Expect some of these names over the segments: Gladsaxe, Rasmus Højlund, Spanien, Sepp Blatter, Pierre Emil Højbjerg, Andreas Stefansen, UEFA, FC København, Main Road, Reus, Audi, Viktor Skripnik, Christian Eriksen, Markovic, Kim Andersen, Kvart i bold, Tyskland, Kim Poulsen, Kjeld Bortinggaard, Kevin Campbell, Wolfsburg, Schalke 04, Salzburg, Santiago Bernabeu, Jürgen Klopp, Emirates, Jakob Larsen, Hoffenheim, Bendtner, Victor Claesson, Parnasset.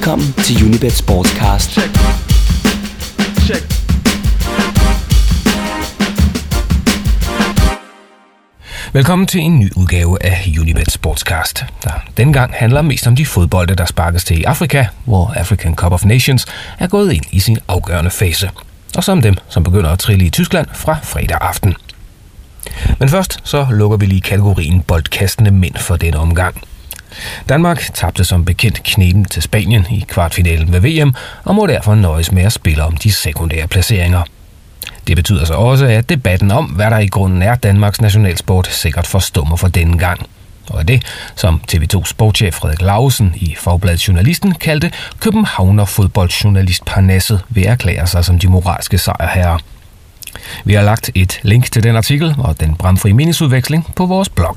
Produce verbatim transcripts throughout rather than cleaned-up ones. Velkommen til Unibet Sportscast. Check. Check. Velkommen til en ny udgave af Unibet Sportscast, der dengang handler mest om de fodbolde, der sparkes til i Afrika, hvor African Cup of Nations er gået ind i sin afgørende fase. Og så om dem, som begynder at trille i Tyskland fra fredag aften. Men først så lukker vi lige kategorien boldkastende mænd for denne omgang. Danmark tabte som bekendt kneben til Spanien i kvartfinalen ved V M og må derfor nøjes med at spille om de sekundære placeringer. Det betyder så også, at debatten om, hvad der i grunden er Danmarks nationalsport, sikkert forstummer for denne gang. Og det, som T V to sportschef Frederik Clausen i Fagbladet Journalisten kaldte Københavner fodboldjournalist Parnasset ved at erklære sig som de moralske sejrherrer. Vi har lagt et link til den artikel og den bramfri meningsudveksling på vores blog.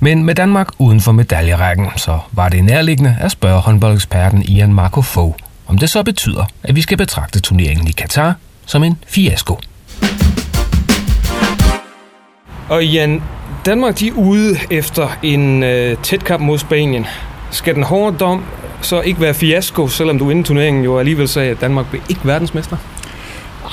Men med Danmark uden for medaljerækken, så var det nærliggende at spørge håndboldeksperten Ian Marco Fogh, om det så betyder, at vi skal betragte turneringen i Katar som en fiasko. Og Ian, Danmark de er ude efter en øh, tæt kamp mod Spanien. Skal den hårde dom så ikke være fiasko, selvom du inden turneringen jo alligevel sagde, at Danmark blev ikke verdensmester?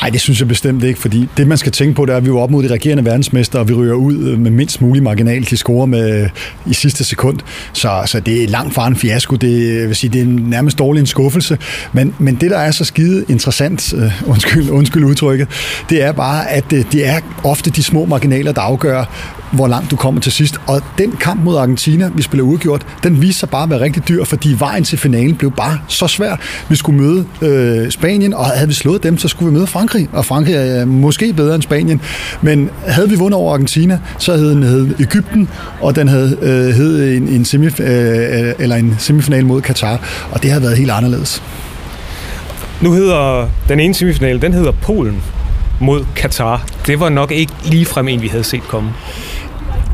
Nej, det synes jeg bestemt ikke, fordi det, man skal tænke på, det er, at vi er op mod de regerende verdensmester, og vi ryger ud med mindst mulig marginal, de scorer med i sidste sekund. Så, så det er langt fra en fiasko. Det vil sige, det er nærmest dårlig en skuffelse. Men, men det, der er så skide interessant, uh, undskyld, undskyld udtrykket, det er bare, at uh, det er ofte de små marginaler, der afgør, hvor langt du kommer til sidst. Og den kamp mod Argentina, vi spiller udgjort, den viste sig bare at være rigtig dyr, fordi vejen til finalen blev bare så svær. Vi skulle møde øh, Spanien, og havde vi slået dem, så skulle vi møde Frankrig. Og Frankrig er øh, måske bedre end Spanien. Men havde vi vundet over Argentina, så hed den hed Egypten, og den havde, øh, hed en, en, semif- øh, eller en semifinal mod Katar. Og det har været helt anderledes. Nu hedder den ene semifinal, den hedder Polen mod Katar. Det var nok ikke ligefrem en, vi havde set komme.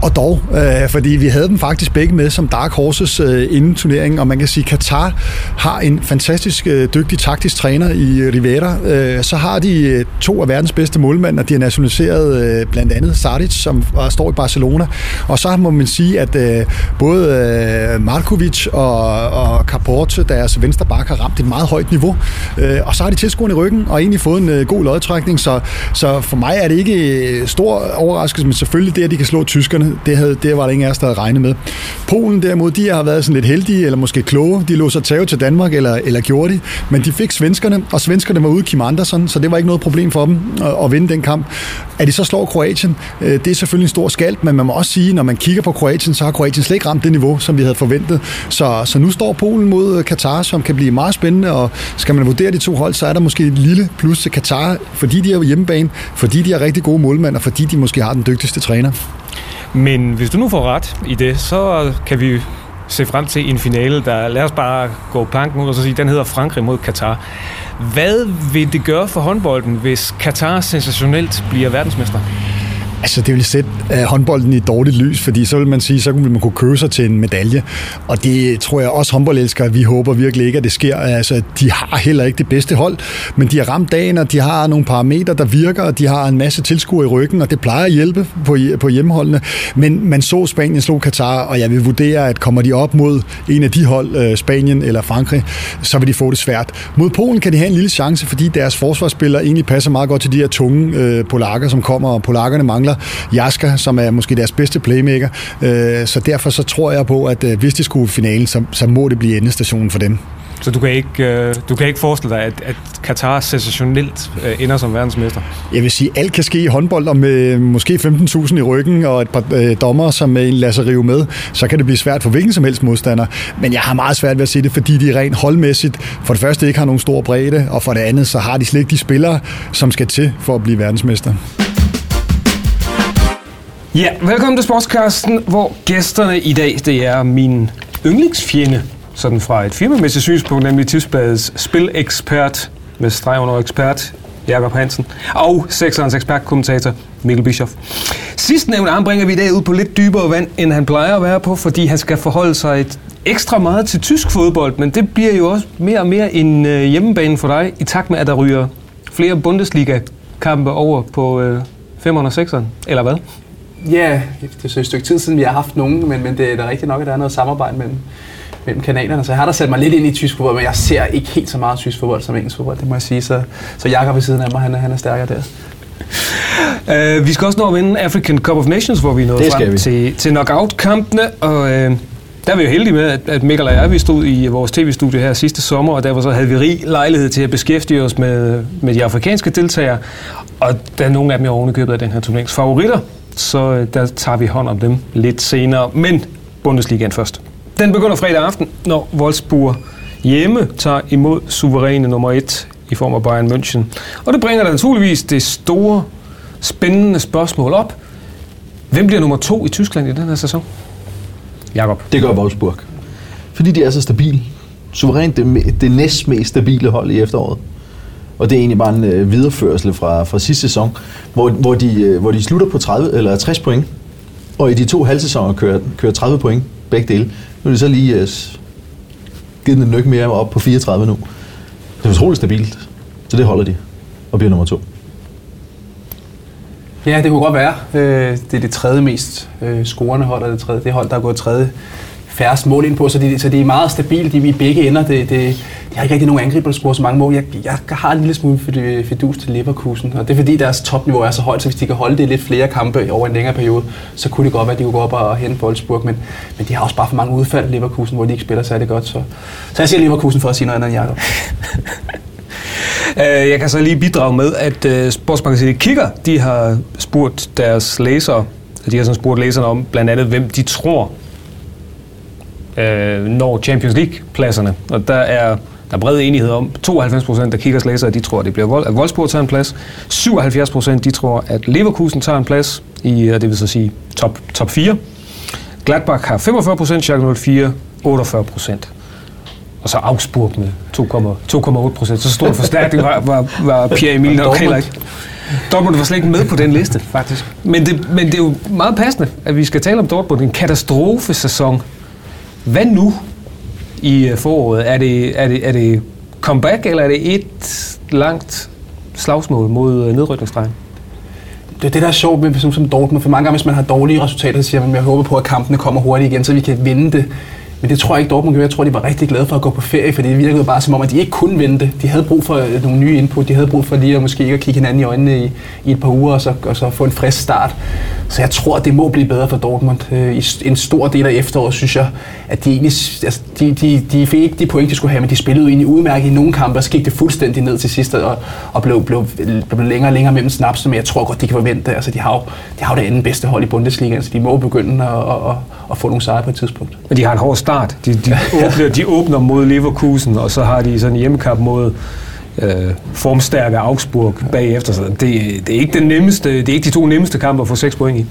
Og dog, øh, fordi vi havde dem faktisk begge med som Dark Horses øh, inden turneringen, og man kan sige, at Katar har en fantastisk øh, dygtig taktisk træner i Rivera. Øh, så har de øh, to af verdens bedste målmænd, og de har nationaliseret øh, blandt andet Saric, som står i Barcelona. Og så må man sige, at øh, både øh, Markovic og, og Caporte, deres venstre bak, har ramt et meget højt niveau. Øh, og så har de tilskuerne i ryggen, og egentlig fået en øh, god lodtrækning, så, så for mig er det ikke stor overraskelse, men selvfølgelig det, at de kan slå tyskerne. Det, havde, det var det ingen af os, der havde regnet med. Polen derimod, de har været sådan lidt heldige, eller måske kloge. De lå sig tage til Danmark, eller, eller gjorde de. Men de fik svenskerne, og svenskerne var ude Kim Andersen, så det var ikke noget problem for dem at, at vinde den kamp. At de så slår Kroatien, det er selvfølgelig en stor skalp, men man må også sige, når man kigger på Kroatien, så har Kroatien slet ikke ramt det niveau, som vi havde forventet. Så, så nu står Polen mod Katar, som kan blive meget spændende, og skal man vurdere de to hold, så er der måske et lille plus til Katar, fordi de er hjemmebane, fordi de har rigtig gode målmænd, og fordi de måske har den dygtigste træner. Men hvis du nu får ret i det, så kan vi se frem til en finale, der lad os bare gå planken ud og så sige, den hedder Frankrig mod Katar. Hvad vil det gøre for håndbolden, hvis Katar sensationelt bliver verdensmester? Altså, det vil sætte håndbolden i et dårligt lys, fordi så vil man sige, så vil man kunne købe sig til en medalje. Og det tror jeg også håndboldelskere, vi håber virkelig ikke, at det sker. Altså, de har heller ikke det bedste hold, men de har ramt dagen, og de har nogle parametre, der virker, og de har en masse tilskuere i ryggen, og det plejer at hjælpe på, på hjemmeholdene. Men man så Spanien slå Katar, og jeg vil vurdere, at kommer de op mod en af de hold, Spanien eller Frankrig, så vil de få det svært. Mod Polen kan de have en lille chance, fordi deres forsvarsspillere egentlig passer meget godt til de her tunge øh, polakker, som kommer, og polakkerne mangler Jaska, som er måske deres bedste playmaker. Så derfor så tror jeg på, at hvis de skulle i finalen, så, så må det blive endestationen for dem. Så du kan ikke, du kan ikke forestille dig, at, at Katar sensationelt ender som verdensmester? Jeg vil sige, at alt kan ske i håndbold, og med måske femten tusind i ryggen og et par øh, dommer, som en lader sig rive med, så kan det blive svært for hvilken som helst modstander. Men jeg har meget svært ved at se det, fordi de rent holdmæssigt for det første ikke har nogen stor bredde, og for det andet så har de slet ikke de spillere, som skal til for at blive verdensmester. Ja, velkommen til Sportscasten, hvor gæsterne i dag, det er min yndlingsfjende, sådan fra et firmamæssigt synspunkt, nemlig Tipsbladets spilekspert, med streg under ekspert, Jakob Hansen, og sekserens ekspertkommentator, Mikkel Bischoff. Sidstnævnte arm bringer vi i dag ud på lidt dybere vand, end han plejer at være på, fordi han skal forholde sig et ekstra meget til tysk fodbold, men det bliver jo også mere og mere en hjemmebane for dig, i takt med, at der ryger flere Bundesliga-kampe over på øh, femmeren og sekseren, eller hvad? Ja, det er så et stykke tid siden, vi har haft nogen, men, men det er da rigtigt nok, at der er noget samarbejde mellem, mellem kanalerne. Så jeg har da sat mig lidt ind i tysk fodbold, men jeg ser ikke helt så meget tysk fodbold som engelsk fodbold, det må jeg sige. Så, så Jakob ved siden af mig, han er, han er stærkere der. Uh, vi skal også nå at vinde African Cup of Nations, hvor vi er nået frem vi. til, til knockout-kampene. Og uh, der er vi jo heldige med, at, at Mikkel og jeg vi stod i vores tv-studie her sidste sommer, og derfor så havde vi rig lejlighed til at beskæftige os med, med de afrikanske deltagere. Og der er nogle af dem, jeg ovenikøbet af den her turnings favoritter, så uh, der tager vi hånd om dem lidt senere. Men Bundesligaen først. Den begynder fredag aften, når Wolfsburg hjemme tager imod suveræne nummer et i form af Bayern München. Og det bringer der naturligvis det store, spændende spørgsmål op. Hvem bliver nummer to i Tyskland i den her sæson? Jakob. Det gør Wolfsburg. Fordi de er så stabile. Suverænt det, det næst mest stabile hold i efteråret. Og det er egentlig bare en øh, videreførsel fra, fra sidste sæson, hvor, hvor, de, øh, hvor de slutter på tredive eller tres point. Og i de to halvsæsoner kører, kører tredive point begge dele. Nu er de så lige øh, givet den en nøk mere op på fireogtredive nu. Det er utroligt stabilt, så det holder de og bliver nummer to. Ja, det kunne godt være. Det er det tredje mest scorende hold, og det, tredje, det hold, der er gået tredje færrest mål ind på, så det, så det er meget stabilt i begge ender. Det, det, de har ikke rigtig nogen angriber, der scorer så mange mål. Jeg, jeg har en lille smule fidus til Leverkusen, og det er fordi deres topniveau er så højt, så hvis de kan holde det lidt flere kampe over en længere periode, så kunne det godt være, at de kunne gå op og hente Wolfsburg, men, men de har også bare for mange udfald i Leverkusen, hvor de ikke spiller særlig godt. Så, så jeg siger Leverkusen for at sige noget andet end Jakob. Jeg kan så lige bidrage med, at Sportsmagasinet Kicker, de har spurgt deres læsere, de har sådan spurgt læserne om, blandt andet, hvem de tror øh, når Champions League-pladserne. Og der er, der er bred enighed om, tooghalvfems procent af Kickers læsere, de tror, at det bliver at Wolfsburg tager en plads. syvoghalvfjerds procent, de tror, at Leverkusen tager en plads i, det vil så sige, top, top fire. Gladbach har femogfyrre procent, Schalke nul fire, otteogfyrre procent. Og så Augsburg med to komma otte procent. Så stor forstærkning var, var, var Pierre Emil nok heller ikke. Dortmund var slet ikke med på den liste, faktisk. Men det, men det er jo meget passende, at vi skal tale om Dortmund. En katastrofesæson. Hvad nu i foråret? Er det, er det, er det comeback, eller er det et langt slagsmål mod nedrykningsstregen? Det er det, der er sjovt med som Dortmund. For mange gange, hvis man har dårlige resultater, så siger man, at jeg håber på, at kampene kommer hurtigt igen, så vi kan vinde det. Men det tror jeg ikke Dortmund gjorde. Jeg tror, de var rigtig glade for at gå på ferie, for det virkede bare som om, at de ikke kunne vente. De havde brug for nogle nye input. De havde brug for lige at måske ikke at kigge hinanden i øjnene i, i et par uger, og så, og så få en frisk start. Så jeg tror, at det må blive bedre for Dortmund. I en stor del af efteråret, synes jeg, at de egentlig, altså, de, de, de fik ikke de point, de skulle have, men de spillede egentlig udmærket i nogle kampe, og så gik det fuldstændig ned til sidst, og, og blev, blev, blev længere og længere mellem snapsene. Men jeg tror godt, de kan forvente. Altså, de har jo, de har jo det anden bedste hold i Bundesliga, så de må begynde at, at, at, at få nogle sejre på et tidspunkt. Men de har en hård start. De, de, åbner, de åbner mod Leverkusen, og så har de sådan en hjemmekamp mod øh, formstærke Augsburg bagefter. Så det, det er ikke den nemmeste, det er ikke de to nemmeste kampe at få seks point i.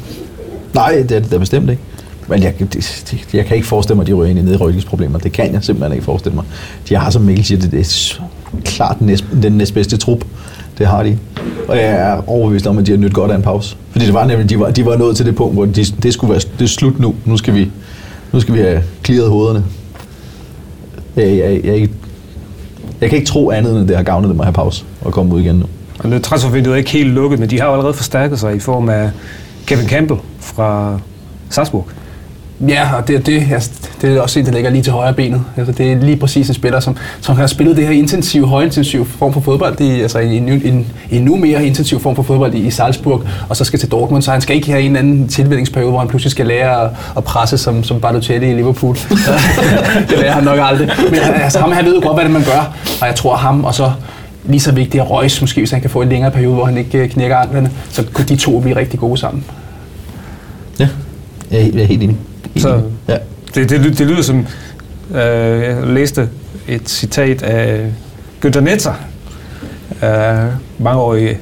Nej, det er det da bestemt ikke. Men jeg, det, jeg kan ikke forestille mig, at de ryger ind i nedrykningsproblemer. Det kan jeg simpelthen ikke forestille mig. De har, som Mikkel siger, det, det er klart den, næst, den næstbedste trup. Det har de. Og jeg er overbevist om, at de har nydt godt af en pause. Fordi det var nemlig, de var, de var nået til det punkt, hvor de, det skulle være det er slut nu. Nu skal vi Nu skal vi have clearet hovederne. Jeg, jeg, jeg, jeg kan ikke tro andet, end det har gavnet dem at have pause og komme ud igen nu. Og det transfervinduet er ikke helt lukket, men de har allerede forstærket sig i form af Kevin Campbell fra Salzburg. Ja, og det, det, altså, det er også en, der ligger lige til højre benet. Altså, det er lige præcis en spiller, som, som har spillet det her intensive, højintensive form for fodbold, i, altså en, en endnu mere intensiv form for fodbold i, i Salzburg, og så skal til Dortmund, så han skal ikke have en anden tilvændingsperiode, hvor han pludselig skal lære at, at presse som, som Balotelli i Liverpool. Det lærer han nok aldrig. Men altså, ham, han ved jo godt, hvad det man gør, og jeg tror ham, og så lige så vigtigt er Reus, måske, hvis han kan få en længere periode, hvor han ikke knækker anklerne, så kunne de to blive rigtig gode sammen. Ja, jeg er helt enig. Så ja. det, det, det lyder som, øh, jeg læste et citat af Günther Netzer, øh, mangeårig I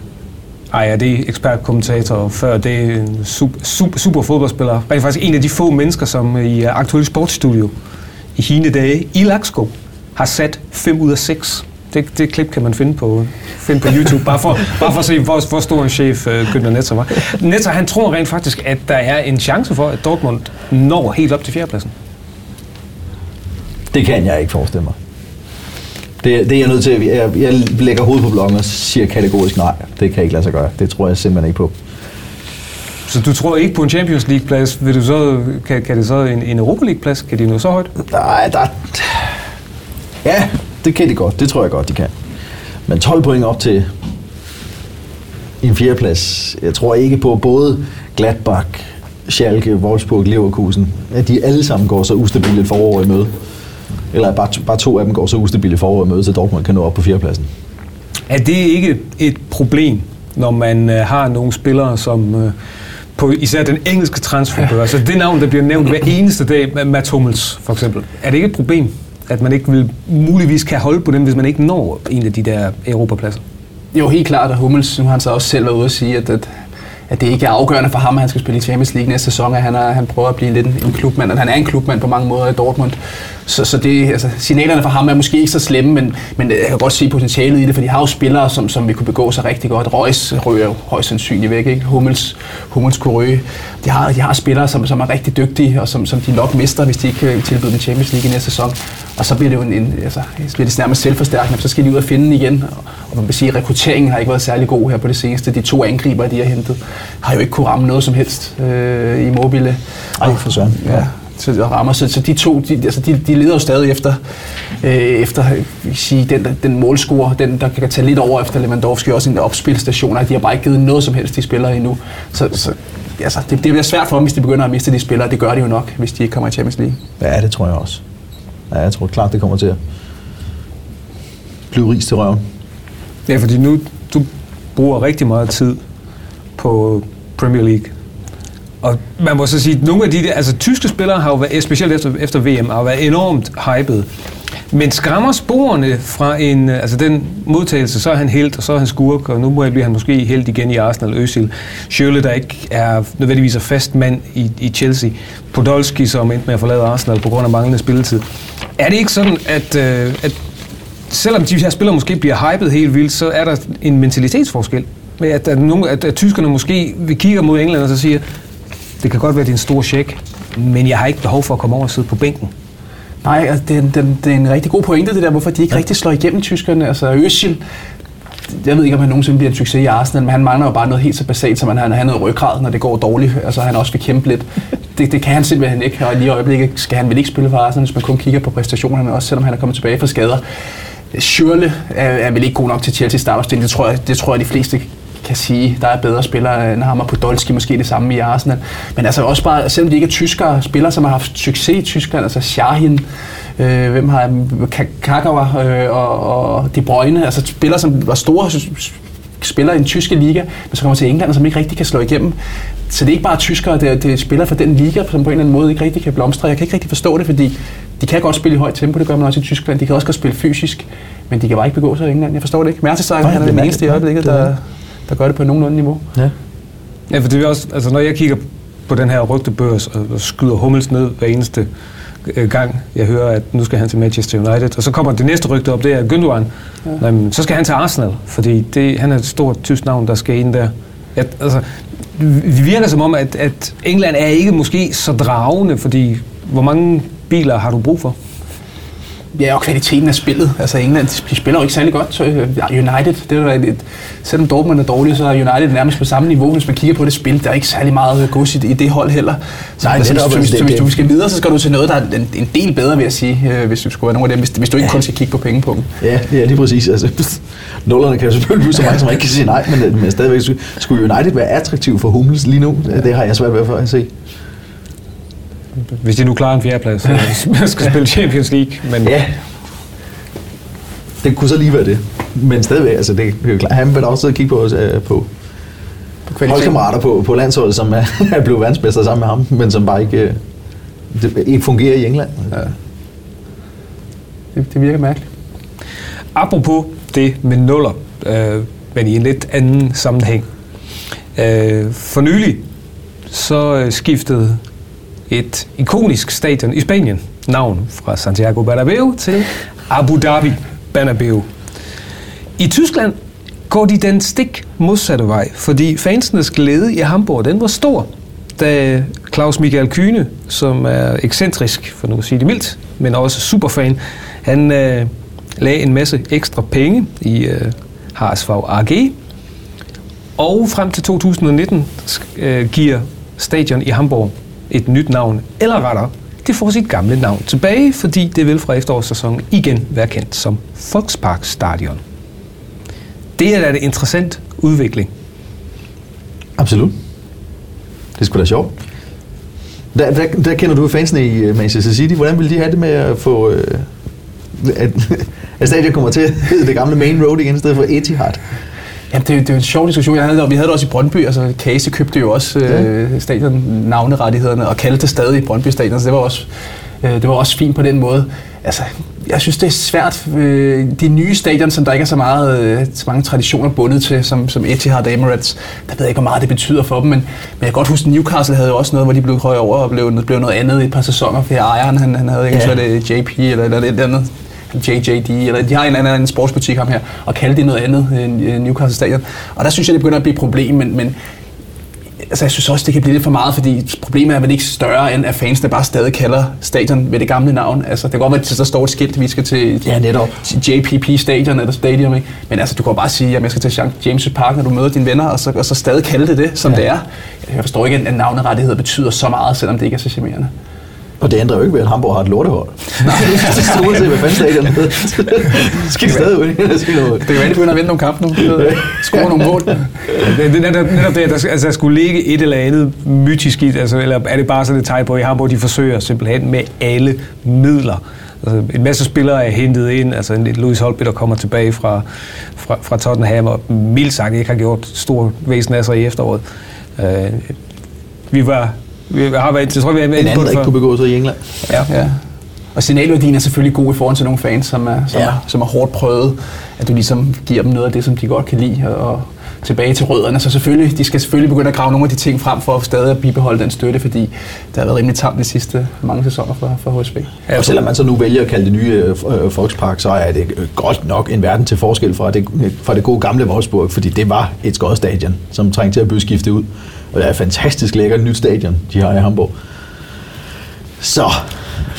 R D-ekspertkommentator, før det er en super, super, super fodboldspiller. Rent faktisk en af de få mennesker, som i aktuelle sportsstudio i hine dage i Laksko har sat fem ud af seks. Det, det klip kan man finde på, finde på YouTube, bare for, bare for at se, hvor, hvor stor en chef uh, Günther Netzer var. Netzer, han tror rent faktisk, at der er en chance for, at Dortmund når helt op til fjerdepladsen. Det kan jeg ikke forestille mig. Det, det er jeg nødt til. Jeg, jeg lægger hovedet på blokken og siger kategorisk nej. Det kan jeg ikke lade sig gøre. Det tror jeg simpelthen ikke på. Så Så du tror ikke på en Champions League-plads? Vil du så, kan, kan det så en, en Europa League-plads? Kan de nå så højt? Nej, der... Ja, det kan de godt. Det tror jeg godt, de kan. Men tolv point op til en fjerdeplads. Jeg tror ikke på både Gladbach, Schalke, Wolfsburg, Leverkusen. Ja, de alle sammen går så ustabilt et forår i møde. Eller bare to, bare to af dem går så ustabilt et forår i møde, så Dortmund kan nå op på fjerdepladsen. Er det ikke et problem, når man øh, har nogle spillere, som øh, på især den engelske transferbørse, altså det navn, der bliver nævnt hver eneste dag, Matt Hummels for eksempel. Er det ikke et problem, at man ikke vil, muligvis kan holde på dem, hvis man ikke når en af de der europapladser? Jo, helt klart, at Hummels, nu har han så også selv været ude at sige, at, at, at det ikke er afgørende for ham, at han skal spille i Champions League næste sæson, at han, er, han prøver at blive lidt en, en klubmand, og han er en klubmand på mange måder i Dortmund. Så, så det, altså, signalerne fra ham er måske ikke så slemme, men, men jeg kan godt se potentialet i det, for de har jo spillere, som, som vi kunne begå sig rigtig godt. Reus røger jo højst sandsynligt væk, ikke? Hummels, Hummels kunne røge. De har, de har spillere, som, som er rigtig dygtige, og som, som de nok mister, hvis de ikke tilbyder den Champions League i næste sæson. Og så bliver det jo en, en, altså, bliver det nærmest selvforstærkende, så skal de ud og finde den igen. Og man vil sige, at rekrutteringen har ikke været særlig god her på det seneste. De to angriber, de har hentet, har jo ikke kunne ramme noget som helst øh, i Mobile. Ej, for søren. Ja. Og rammer, så, så de to, de, altså de, de leder jo stadig efter, øh, efter sige, den, den målscorer, den der kan tage lidt over efter Lewandowski, også en opspilstation, og de har bare ikke givet noget som helst, de spillere endnu. Så, så altså, det, det bliver svært for dem, hvis de begynder at miste de spillere, det gør de jo nok, hvis de ikke kommer i Champions League. Ja, det tror jeg også. Ja, jeg tror klart, det kommer til at blive ris til røven. Ja, fordi nu, du bruger rigtig meget tid på Premier League. Og man må så sige, at nogle af de der, altså tyske spillere har jo været, specielt efter, efter V M, har været enormt hypede. Men skræmmer sporene fra en, altså den modtagelse, så er han helt, og så er han skurk, og nu bliver han måske helt igen i Arsenal, Özil, Schürrle, der ikke er nødvendigvis er fast mand i, i Chelsea, Podolski, som endte med at forlade Arsenal på grund af manglende spilletid. Er det ikke sådan, at, at selvom de her spillere måske bliver hypede helt vildt, så er der en mentalitetsforskel? Med at, at, nogle, at, at tyskerne måske kigger mod England og så siger, det kan godt være, det er en stor check, men jeg har ikke behov for at komme over og sidde på bænken. Nej, altså, det, er, det, det er en rigtig god pointe, det der, hvorfor de ikke ja. rigtig slår igennem tyskerne. Altså Özil, jeg ved ikke, om han nogensinde bliver en succes i Arsenal, men han mangler jo bare noget helt så basalt, som han har noget ryggrad, når det går dårligt. Altså han også vil kæmpe lidt. Det, det kan han simpelthen ikke, og lige i øjeblikket skal han vel ikke spille for Arsenal, hvis man kun kigger på præstationerne, også selvom han er kommet tilbage fra skader. Schürrle er, er vel ikke god nok til Chelsea startopstilling, det tror jeg, det tror jeg de fleste kan sige, der er bedre spillere end ham, og Podolski måske det samme i Arsenal. Men altså også bare, selvom de ikke er tyskere, spillere, som har haft succes i Tyskland, altså Shahin, øh, hvem har Kagawa øh, og, og De Bruyne, altså spillere, som var store spillere i den tyske liga, men så kommer til England, som ikke rigtig kan slå igennem. Så det er ikke bare tyskere, det er, det er spillere fra den liga, som på en eller anden måde ikke rigtig kan blomstre. Jeg kan ikke rigtig forstå det, fordi de kan godt spille i højt tempo, det gør man også i Tyskland. De kan også godt spille fysisk, men de kan bare ikke begå sig i England. Jeg forstår det ikke. Mertesacker, han er den eneste i øjeblikket, der... der gør det på et nogenlunde niveau. Ja, ja, for det er også, altså når jeg kigger på den her rygtebørs og, og skyder Hummels ned hver eneste gang, jeg hører, at nu skal han til Manchester United, og så kommer det næste rygte op, det er Gündogan. Ja. Jamen, så skal han til Arsenal, fordi det, han er et stort tysk navn, der skal ind der. At, altså, det virker som om, at, at England er ikke måske så dragende, fordi hvor mange biler har du brug for? Ja, og kvaliteten af spillet. Altså England, de spiller jo ikke særlig godt. United, det er et, selvom Dortmund er dårlig, så er United nærmest på samme niveau. Hvis man kigger på det spil, der er ikke særlig meget gods i det hold heller. Så nej, sådan, op, så, hvis, det, så, hvis du skal videre, så skal du til noget, der er en, en del bedre, vil jeg sige, hvis du skulle være nogen af dem, hvis, hvis du ikke ja. kun skal kigge på pengepunkten. Ja, ja, lige præcis. Altså, nullerne kan jo selvfølgelig blive så meget, som man ikke kan sige nej, men, men stadigvæk skulle United være attraktiv for Hummels lige nu. Ja. Det har jeg svært ved for at se. Hvis de nu klarer en fjerdeplads, så man skal spille Champions League. Men... ja, det kunne så lige være det. Men stadigvæk, altså det er jo klart. Han vil da også sidde og kigge på, øh, på, på holdkammerater på, på landsholdet, som er, er blevet verdensmester sammen med ham, men som bare ikke, øh, det, ikke fungerer i England. Ja. Det, det virker mærkeligt. Apropos det med nuller, øh, men i en lidt anden sammenhæng. Øh, for nylig så skiftede et ikonisk stadion i Spanien navn fra Santiago Bernabeu til Abu Dhabi Bernabeu. I Tyskland går de den stik modsatte vej, fordi fansenes glæde i Hamburg, den var stor, da Klaus Michael Kühne, som er ekscentrisk, for nu at sige det mildt, men også superfan, han øh, lagde en masse ekstra penge i øh, H S V A G Og frem til to tusind nitten øh, giver stadion i Hamburg et nyt navn, eller rettere, det får sit gamle navn tilbage, fordi det vil fra efterårssæsonen igen være kendt som Volkspark Stadion. Det er da en interessant udvikling. Absolut. Det er sgu da sjovt. Der, der, der kender du fansene i Manchester City. Hvordan ville de have det med at få... Øh, at, at stadion kommer til det gamle Main Road igen, i stedet for Etihad? Jamen, det, det er jo en sjov diskussion. Jeg havde, vi havde det også i Brøndby, altså Kase købte jo også øh, stadion, navnerettighederne, og kaldte det stadig Brøndby Stadion, så det var også, øh, det var også fint på den måde. Altså, jeg synes, det er svært. Øh, de nye stadion, som der ikke er så, meget, øh, så mange traditioner bundet til, som, som Etihad og Emirates, der ved jeg ikke, hvor meget det betyder for dem, men, men jeg kan godt huske, Newcastle havde jo også noget, hvor de blev krøjet over og blev, blev noget andet i et par sæsoner, for ejeren, han, han havde ikke, ja. Så det J P eller, eller et eller andet. J J D, eller de har en anden sportsbutik ham her, og kalder det noget andet end Newcastle Stadion. Og der synes jeg, det begynder at blive et problem, men, men altså, jeg synes også, det kan blive lidt for meget, fordi problemet er vel ikke større, end at fansene bare stadig kalder stadion ved det gamle navn. Altså, det kan godt være, at der står et skilt, vi skal til, ja, netop. til J P P Stadion eller Stadium, ikke? Men altså, du kan bare sige, at jeg skal til Saint James' Park, når du møder dine venner, og så, og så stadig kalde det det, som ja. Det er. Jeg forstår ikke, at navnerettigheder betyder så meget, selvom det ikke er så charmerende. Og det ændrer jo ikke ved, at Hamburg har et lortehold. Nej, det er uanset, hvad fanden stadion hedder. Skal stadig ud. Det kan være, at de begynder at vinde nogle kampe nu. Score nogle mål. Det er netop det, at der skulle ligge et eller andet mytisk i, altså, eller er det bare sådan et tegn på, at i Hamburg, de forsøger simpelthen med alle midler. Altså, en masse spillere er hentet ind, altså en Louis Holtby, der kommer tilbage fra, fra, fra Tottenham, og mildt sagt ikke har gjort stor væsen af sig i efteråret. Uh, vi var... Vi har været, jeg tror, vi har været en anden, der ikke kunne begå sig i England. Ja. Ja. Og signalværdien er selvfølgelig god i forhold til nogle fans, som er, som, ja. er, som er hårdt prøvet, at du ligesom giver dem noget af det, som de godt kan lide, og tilbage til rødderne. Så selvfølgelig, de skal selvfølgelig begynde at grave nogle af de ting frem for at stadig at bibeholde den støtte, fordi der har været rimelig tamt de sidste mange sæsoner for, for H S B. Ja, og selvom man så nu vælger at kalde det nye øh, Volkspark, så er det godt nok en verden til forskel fra det, fra det gode gamle Wolfsburg, fordi det var et skodstadion, som trængte til at blive skiftet ud. Og det er et fantastisk lækkert nyt stadion, de har i Hamburg. Så...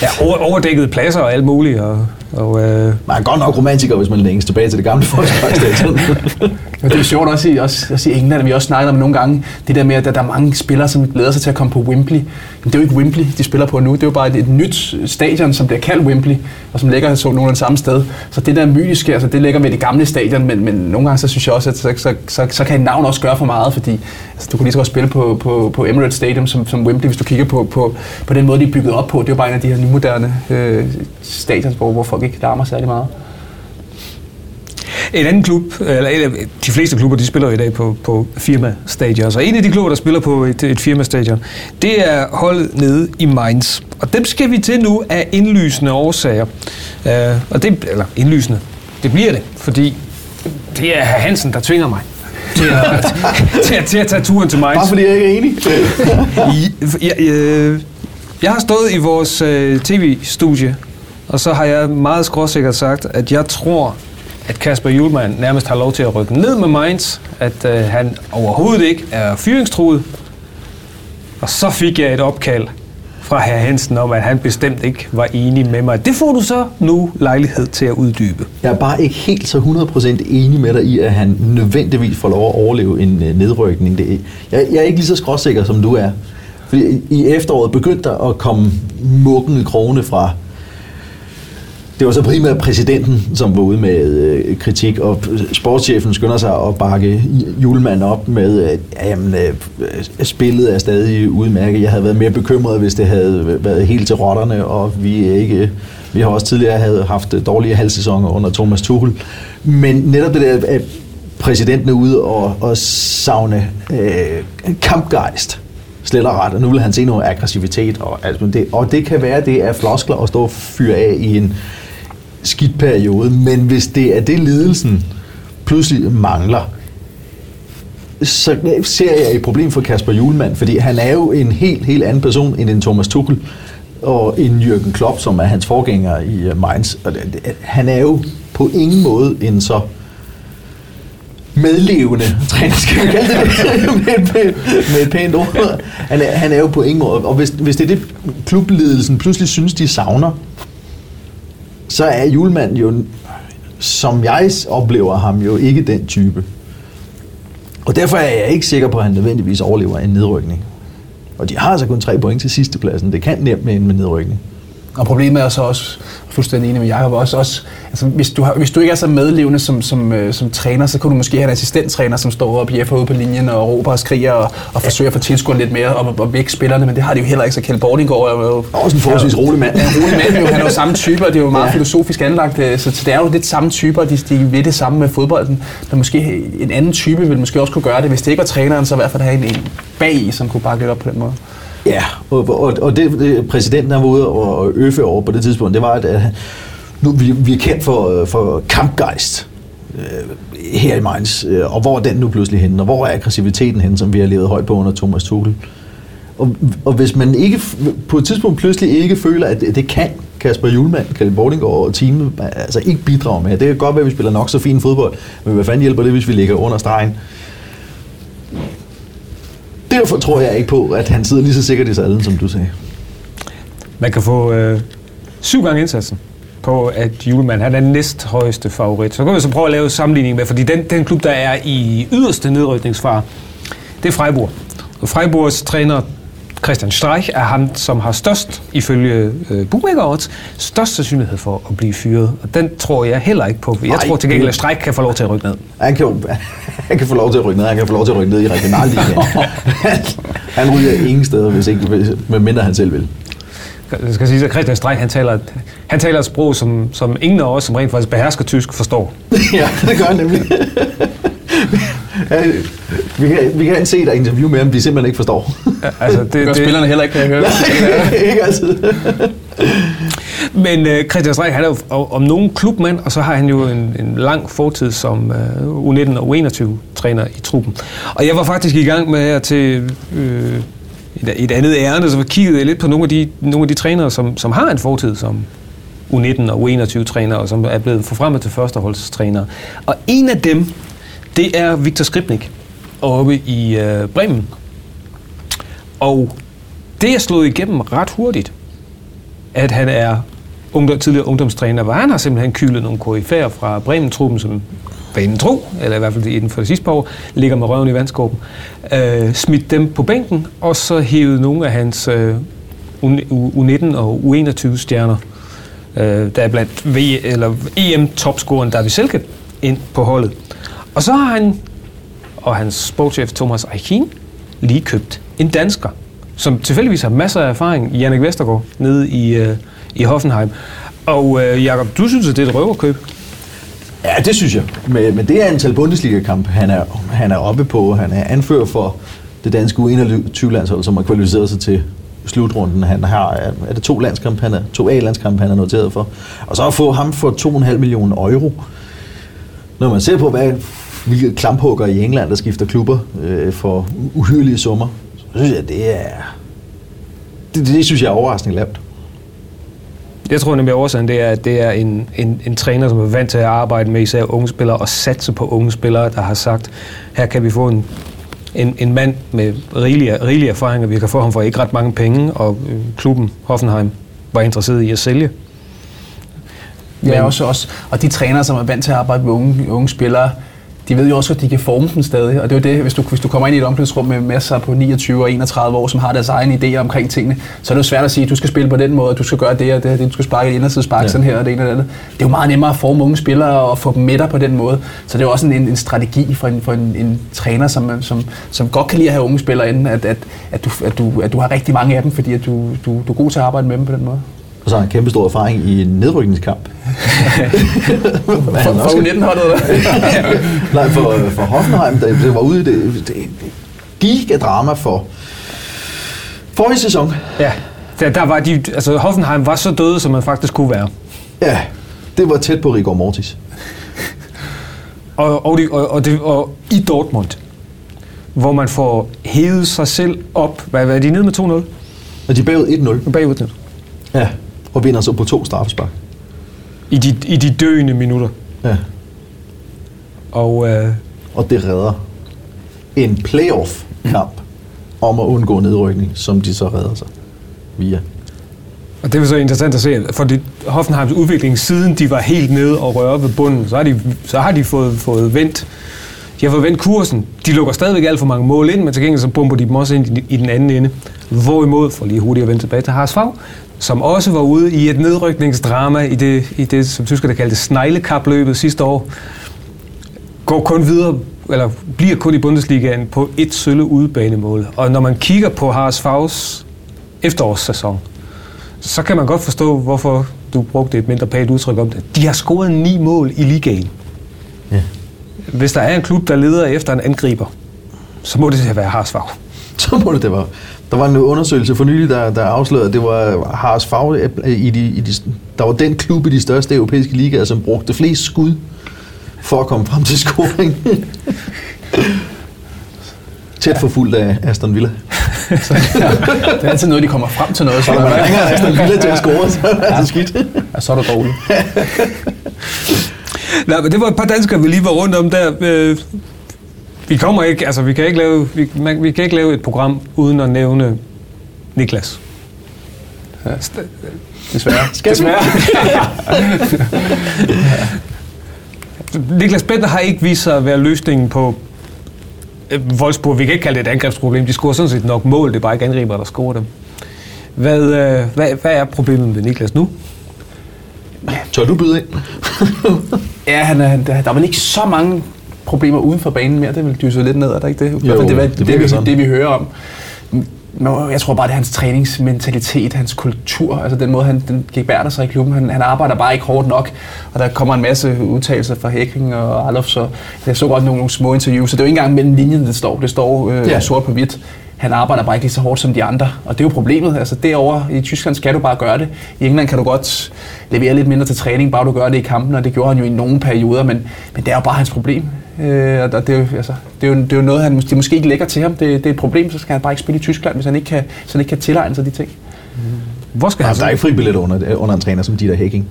Ja, over, overdækkede pladser og alt muligt. Og, og, øh... Man er godt nok romantiker, hvis man længes tilbage til det gamle Volksparkstadion. Det er jo sjovt også i, også, også i England, at vi også snakker om nogle gange, det der med, at der er mange spillere, som glæder sig til at komme på Wembley. Men det er jo ikke Wembley, de spiller på nu. Det er jo bare et, et nyt stadion, som bliver kaldt Wembley, og som ligger så nogenlunde samme sted. Så det der mytiske, altså, det ligger ved det gamle stadion, men, men nogle gange så synes jeg også, at så, så, så, så kan et navn også gøre for meget, fordi altså, du kan lige så godt spille på, på, på Emirates Stadium som, som Wembley, hvis du kigger på, på, på den måde, de er bygget op på. Det er jo bare en af de her nymoderne øh, stadions, hvor, hvor folk ikke larmer særlig meget. En anden klub, eller de fleste klubber, de spiller i dag på, på firmastadion. Så en af de klubber, der spiller på et, et firmastadion, det er holdet nede i Mainz. Og dem skal vi til nu af indlysende årsager. Uh, og det, eller indlysende, det bliver det, fordi det er herr Hansen, der tvinger mig til at, til, at, til at tage turen til Mainz. Bare fordi jeg ikke er enig. jeg, jeg, jeg har stået i vores uh, tv-studie, og så har jeg meget skråsikkert sagt, at jeg tror... at Kasper Hjulmand nærmest har lov til at rykke ned med Mainz, at øh, han overhovedet ikke er fyringstruet. Og så fik jeg et opkald fra herr Hansen om, at han bestemt ikke var enig med mig. Det får du så nu lejlighed til at uddybe. Jeg er bare ikke helt så hundrede procent enig med dig i, at han nødvendigvis får lov at overleve en øh, nedrykning. Det er, jeg, jeg er ikke lige så skråsikker, som du er. Fordi i efteråret begyndte der at komme mukken i krogene fra... Det var så primært præsidenten, som var ude med øh, kritik, og sportschefen skynder sig at bakke Hjulmand op med, at jamen, øh, spillet er stadig udmærket. Jeg havde været mere bekymret, hvis det havde været helt til rotterne, og vi ikke... Vi har også tidligere havde haft dårlige halvsæsoner under Thomas Tuchel. Men netop det der, at præsidenten er ude og, og savne øh, kampgejst, slet og ret, og nu vil han se noget aggressivitet, og, altså, det, og det kan være, det er floskler at stå og fyre af i en skidt periode, men hvis det er det, ledelsen pludselig mangler, så ser jeg et problem for Kasper Hjulmand, fordi han er jo en helt, helt anden person end en Thomas Tuchel og en Jürgen Klopp, som er hans forgænger i Mainz. Og han er jo på ingen måde en så medlevende træner, skal vi kalde det, med, et pænt, med et pænt ord. Han er, han er jo på ingen måde, og hvis, hvis det er det, klubledelsen pludselig synes, de savner, så er Hjulmand jo, som jeg oplever ham, jo ikke den type. Og derfor er jeg ikke sikker på, at han nødvendigvis overlever en nedrykning. Og de har altså kun tre point til sidstepladsen. Det kan nemt med en nedrykning. Og problemet er så også, fuldstændig enig med Jacob, også, også altså, hvis, du har, hvis du ikke er så medlevende som, som, øh, som træner, så kunne du måske have en assistenttræner, som står og bjeffer ude på linjen og råber og skriger og, og forsøger at få tilskuerne lidt mere og, og vække spillerne, men det har de jo heller ikke, så Kjeld Bortinggaard er jo... Også en forholdsvis rolig mand. Ja, en rolig mand, jo, han er jo samme type, og det er jo meget ja. filosofisk anlagt, så det er jo lidt samme typer, og de, de ved det samme med fodbolden. Men måske en anden type ville måske også kunne gøre det, hvis det ikke var træneren, så i hvert fald have en, en bagi, som kunne bakke lidt op på den måde. Ja, og, og, og det, det præsidenten var ude og øffe over på det tidspunkt, det var, at, at nu, vi, vi er kendt for, for kampgejst øh, her i Mainz, øh, og hvor er den nu pludselig henne, og hvor er aggressiviteten henne, som vi har levet højt på under Thomas Tuchel. Og, og hvis man ikke, på et tidspunkt pludselig ikke føler, at det, det kan Kasper Hjulmand, Kjeld Bortinggaard og teamet altså ikke bidrage med, det kan godt være, at vi spiller nok så fin fodbold, men hvad fanden hjælper det, hvis vi ligger under stregen? Derfor tror jeg ikke på, at han sidder lige så sikkert i sadlen, som du sagde. Man kan få øh, syv gange indsatsen på, at Hjulmand er den næsthøjeste favorit. Så kan vi så prøve at lave sammenligning med, fordi den, den klub, der er i yderste nedrykningsfare, det er Freiburg. Og Freiburgs træner Christian Streich er ham, som har størst, ifølge øh, bookmaker-odds, størst sandsynlighed for at blive fyret. Og den tror jeg heller ikke på. Jeg Ej, tror til gengæld, at Streich kan få lov til at rykke ned. Han kan, han kan få lov til at rykke ned. Han kan få lov til at rykke ned i regionalligaen. Han ryger ingen steder, hvis ikke, medmindre han selv vil. Jeg skal sige, at Christian Streich, han taler, han taler et sprog, som, som ingen af os, som rent faktisk behersker tysk, forstår. Ja, det gør han nemlig. Ja, vi, kan, vi kan se der interview med ham, de simpelthen ikke forstår. Ja, altså det, det gør spillerne heller ikke, kan jeg høre. Nej, ikke altid. Men uh, Christian Streich, han er jo om nogen klubmand, og så har han jo en, en lang fortid som uh, U nitten og U enogtyve-træner i truppen. Og jeg var faktisk i gang med her til øh, et, et andet ærende, så kiggede jeg lidt på nogle af de, nogle af de trænere, som, som har en fortid som U nitten og U enogtyve-træner, og som er blevet forfremmet til førsteholdstræner. Og en af dem, det er Viktor Skripnik oppe i øh, Bremen. Og det er slået igennem ret hurtigt, at han er ungdom, tidligere ungdomstræner, hvor han har simpelthen kylet nogle koryfærer fra Bremen-truppen, som vanen tro, eller i hvert fald inden for det sidste par år, ligger med røven i vandskåben, øh, smidt dem på bænken, og så hævet nogle af hans øh, U nitten og U enogtyve-stjerner, øh, der er blandt v- eller E M-topscoren David Selke, ind på holdet. Og så har han og hans sportschef Thomas Eichin lige købt en dansker, som tilfældigvis har masser af erfaring, Jannik Vestergaard, nede i, øh, i Hoffenheim. Og øh, Jakob, du synes, at det er et røverkøb? Ja, det synes jeg. Men, men det er antal Bundesliga-kamp, han er, han er oppe på. Han er anfører for det danske U enogtyve-landshold, som har kvalificeret sig til slutrunden. Han har, er det to landskamp, han er, to A-landskamp, han er noteret for. Og så at få ham for to komma fem millioner euro. Når man ser på, hvad hvilke klamphugger i England, der skifter klubber øh, for uhyrelige summer, så synes jeg, det er... Det, det synes jeg er overraskende lavt. Jeg tror nemlig, at årsagen det er, at det er en, en, en træner, som er vant til at arbejde med især unge spillere og satse på unge spillere, der har sagt, her kan vi få en, en, en mand med rigelige, rigelige erfaringer, vi kan få ham for ikke ret mange penge, og klubben Hoffenheim var interesseret i at sælge. Men ja, også, også. Og de trænere, som er vant til at arbejde med unge, unge spillere, de ved jo også, at de kan forme dem stadig. Og det er jo det, hvis du, hvis du kommer ind i et omklædningsrum med masser på niogtyve og enogtredive år, som har deres egne idéer omkring tingene, så er det jo svært at sige, at du skal spille på den måde, du skal gøre det og det, du skal sparke et indersidespark, ja. Sådan her og det ene og det andet. Det er jo meget nemmere at forme unge spillere og få dem med dig på den måde. Så det er jo også en, en strategi for en, for en, en træner, som, som, som godt kan lide at have unge spillere inden, at, at, at, du, at, du, at du har rigtig mange af dem, fordi at du, du, du er god til at arbejde med dem på den måde. Og så har han kæmpe stor erfaring i en nedrykningskamp. For U nitten-holdet, nej, for, for Hoffenheim, der var ude i det, det gigadrama for forrige sæson. Ja, der, der var de, altså Hoffenheim var så døde, som man faktisk kunne være. Ja, det var tæt på rigor mortis. og, og, de, og, og, det, og i Dortmund, hvor man får hævet sig selv op. Hvad, hvad er de nede med to nul? Og de er bagud et nul. Bagud et nul. Ja, og vinder så på to straffespark. I de, i de døende minutter. Ja. Og, øh... og det redder en playoff-kamp om at undgå nedrykning, som de så redder sig via. Og det var så interessant at se, for det, Hoffenheims udvikling, siden de var helt nede og røre ved bunden, så har de, så har de fået, fået vendt De har forvendt kursen. De lukker stadigvæk alt for mange mål ind, men til gengæld så bomber de dem også ind i den anden ende. Hvorimod, for lige hurtigt at vende tilbage til Harsfag, som også var ude i et nedrykningsdrama i det, i det som tyskerne kaldte sneglekapløbet sidste år, går kun videre, eller bliver kun i Bundesligaen på et sølle udebanemål. Og når man kigger på Harsfags efterårssæson, så kan man godt forstå, hvorfor du brugte et mindre pænt udtryk om det. De har scoret ni mål i ligaen. Ja. Hvis der er en klub, der leder efter en angriber, så må det være Harsfag. Så må det det være. Der var en undersøgelse for nylig, der, der afslørede, at det var Harsfag, i de, i de, der var den klub i de største europæiske ligaer, som brugte flest skud for at komme frem til scoring. Tæt forfulgt af Aston Villa. Så, ja, det er altid noget, de kommer frem til noget. Så når man ringer Aston Villa til at score, så er det altså skidt. Ja, så er det dårligt. Nej, men det var et par danskere, vi lige var rundt om der. Vi kommer ikke, altså vi kan ikke lave, vi, man, vi kan ikke lave et program uden at nævne Niklas. Ja. St- Desværre. Desværre. Niklas Bender har ikke vist sig at være løsningen på Wolfsburg. Vi kan ikke kalde det et angrebsproblem. De scorer sådan set nok mål. Det er bare ikke angriber, der scorer dem. Hvad, øh, hvad, hvad er problemet med Niklas nu? Tør du byde ind? Ja, han er, der er vel ikke så mange problemer uden for banen mere. Det vil dyse lidt ned, er der ikke det? Jo, det, var, det, det, det, vi, det vi hører om. Nå, jeg tror bare, det er hans træningsmentalitet, hans kultur, altså den måde, han den gik bærter sig i klubben. Han, han arbejder bare ikke hårdt nok, og der kommer en masse udtalelser fra Hækring og Arlof, så jeg så godt nogle, nogle små interviews, så det er jo ikke engang mellem linjerne, det står. Det står øh, ja. sort på hvidt. Han arbejder bare ikke lige så hårdt som de andre, og det er jo problemet. Altså derovre i Tyskland skal du bare gøre det. I England kan du godt levere lidt mindre til træning, bare du gør det i kampen, og det gjorde han jo i nogle perioder, men, men det er jo bare hans problem. Øh, og det er, jo, altså, det, er jo, det er jo noget, han måske, måske ikke lægger til ham. Det, det er et problem, så skal han bare ikke spille i Tyskland, hvis han ikke kan, så han ikke kan tilegne sig de ting. Hvor skal han altså, der er ikke fribilletter under, under en træner som de der Hækking.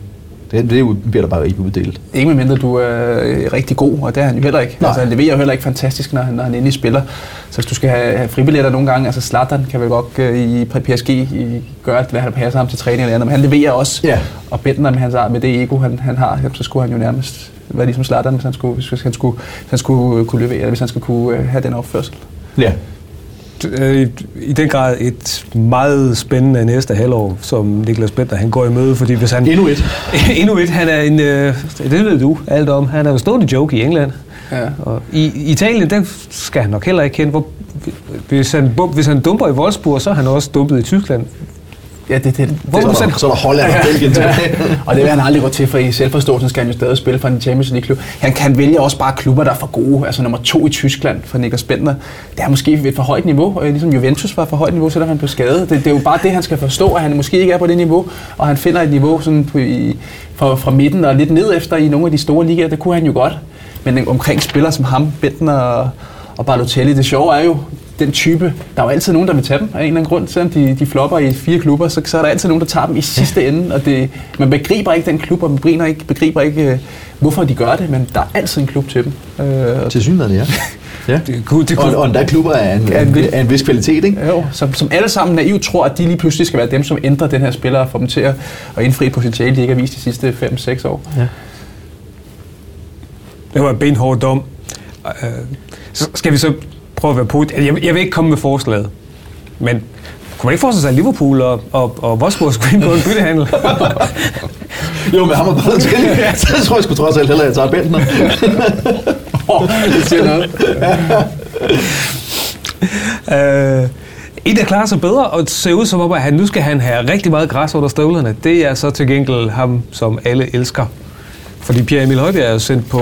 Det, det bliver der bare ikke uddelt. Ikke medmindre du er rigtig god, og det er han jo heller ikke. Altså, han leverer jo heller ikke fantastisk, når han, når han endelig spiller. Så hvis du skal have fribilletter nogle gange, altså Zlatan kan vel godt i P S G gøre, hvad han passer ham til træning eller andet, men han leverer også. Ja. Og Bender med, hans, med det ego, han, han har, så skulle han jo nærmest være ligesom Zlatan, hvis han skulle, hvis han skulle, hvis han skulle kunne levere, eller hvis han skulle kunne have den opførsel. Ja. I den grad et meget spændende næste halvår, som Niklas Bender han går i møde, fordi hvis han... Endnu et. Endnu et. Han er en... Øh, det ved du alt om. Han er jo stående joke i England. Ja. Og i Italien, den skal han nok heller ikke kende. Hvor, hvis, han, hvis han dumper i Wolfsburg, så er han også dumpet i Tyskland. Ja, det, det, hvor, det, så, er der, så er der Holland og Belgien til. Og det vil han aldrig gå til, for i selvforståelsen skal han jo stadig spille for en Champions League-klub. Han kan vælge også bare klubber, der er for gode. Altså nummer to i Tyskland for Niklas Bender. Det er måske et for højt niveau, ligesom Juventus var for højt niveau, selvom han blev skadet. Det, det er jo bare det, han skal forstå, at han måske ikke er på det niveau, og han finder et niveau sådan på, i, fra, fra midten og lidt ned efter i nogle af de store ligaer. Det kunne han jo godt. Men omkring spillere som ham, Bender og, og Balotelli, det sjove er jo, den type, der er jo altid nogen, der vil tage dem af en eller anden grund. Selvom de, de flopper i fire klubber, så, så er der altid nogen, der tager dem i sidste ende. Og det, man begriber ikke den klub, og man begriber ikke, begriber ikke, hvorfor de gør det, men der er altid en klub til dem. Øh, til synligheden, ja. ja. Det kunne, det kunne, og, og der klubber er en, en, en, en vis kvalitet, ikke? Jo, som, som alle sammen naivt tror, at de lige pludselig skal være dem, som ændrer den her spiller og får dem til at indfri potentiale, de ikke har vist de sidste fem seks år. Ja. Det var en benhård dom. Øh, så skal vi så... Prøv at være på. Jeg, jeg vil ikke komme med forslaget, men kunne man ikke forestille sig, at Liverpool og, og, og Wolfsburg skulle ind på en byttehandel? Jo, men ham og Balotelli, så tror jeg sgu trods alt hellere, at jeg tager Bentner. oh, det siger noget. uh, en, der klarer sig bedre og ser ud som om, at han, nu skal han have rigtig meget græs under støvlerne, det er så til gengæld ham, som alle elsker. Fordi Pierre Emil Højbjerg er jo sendt på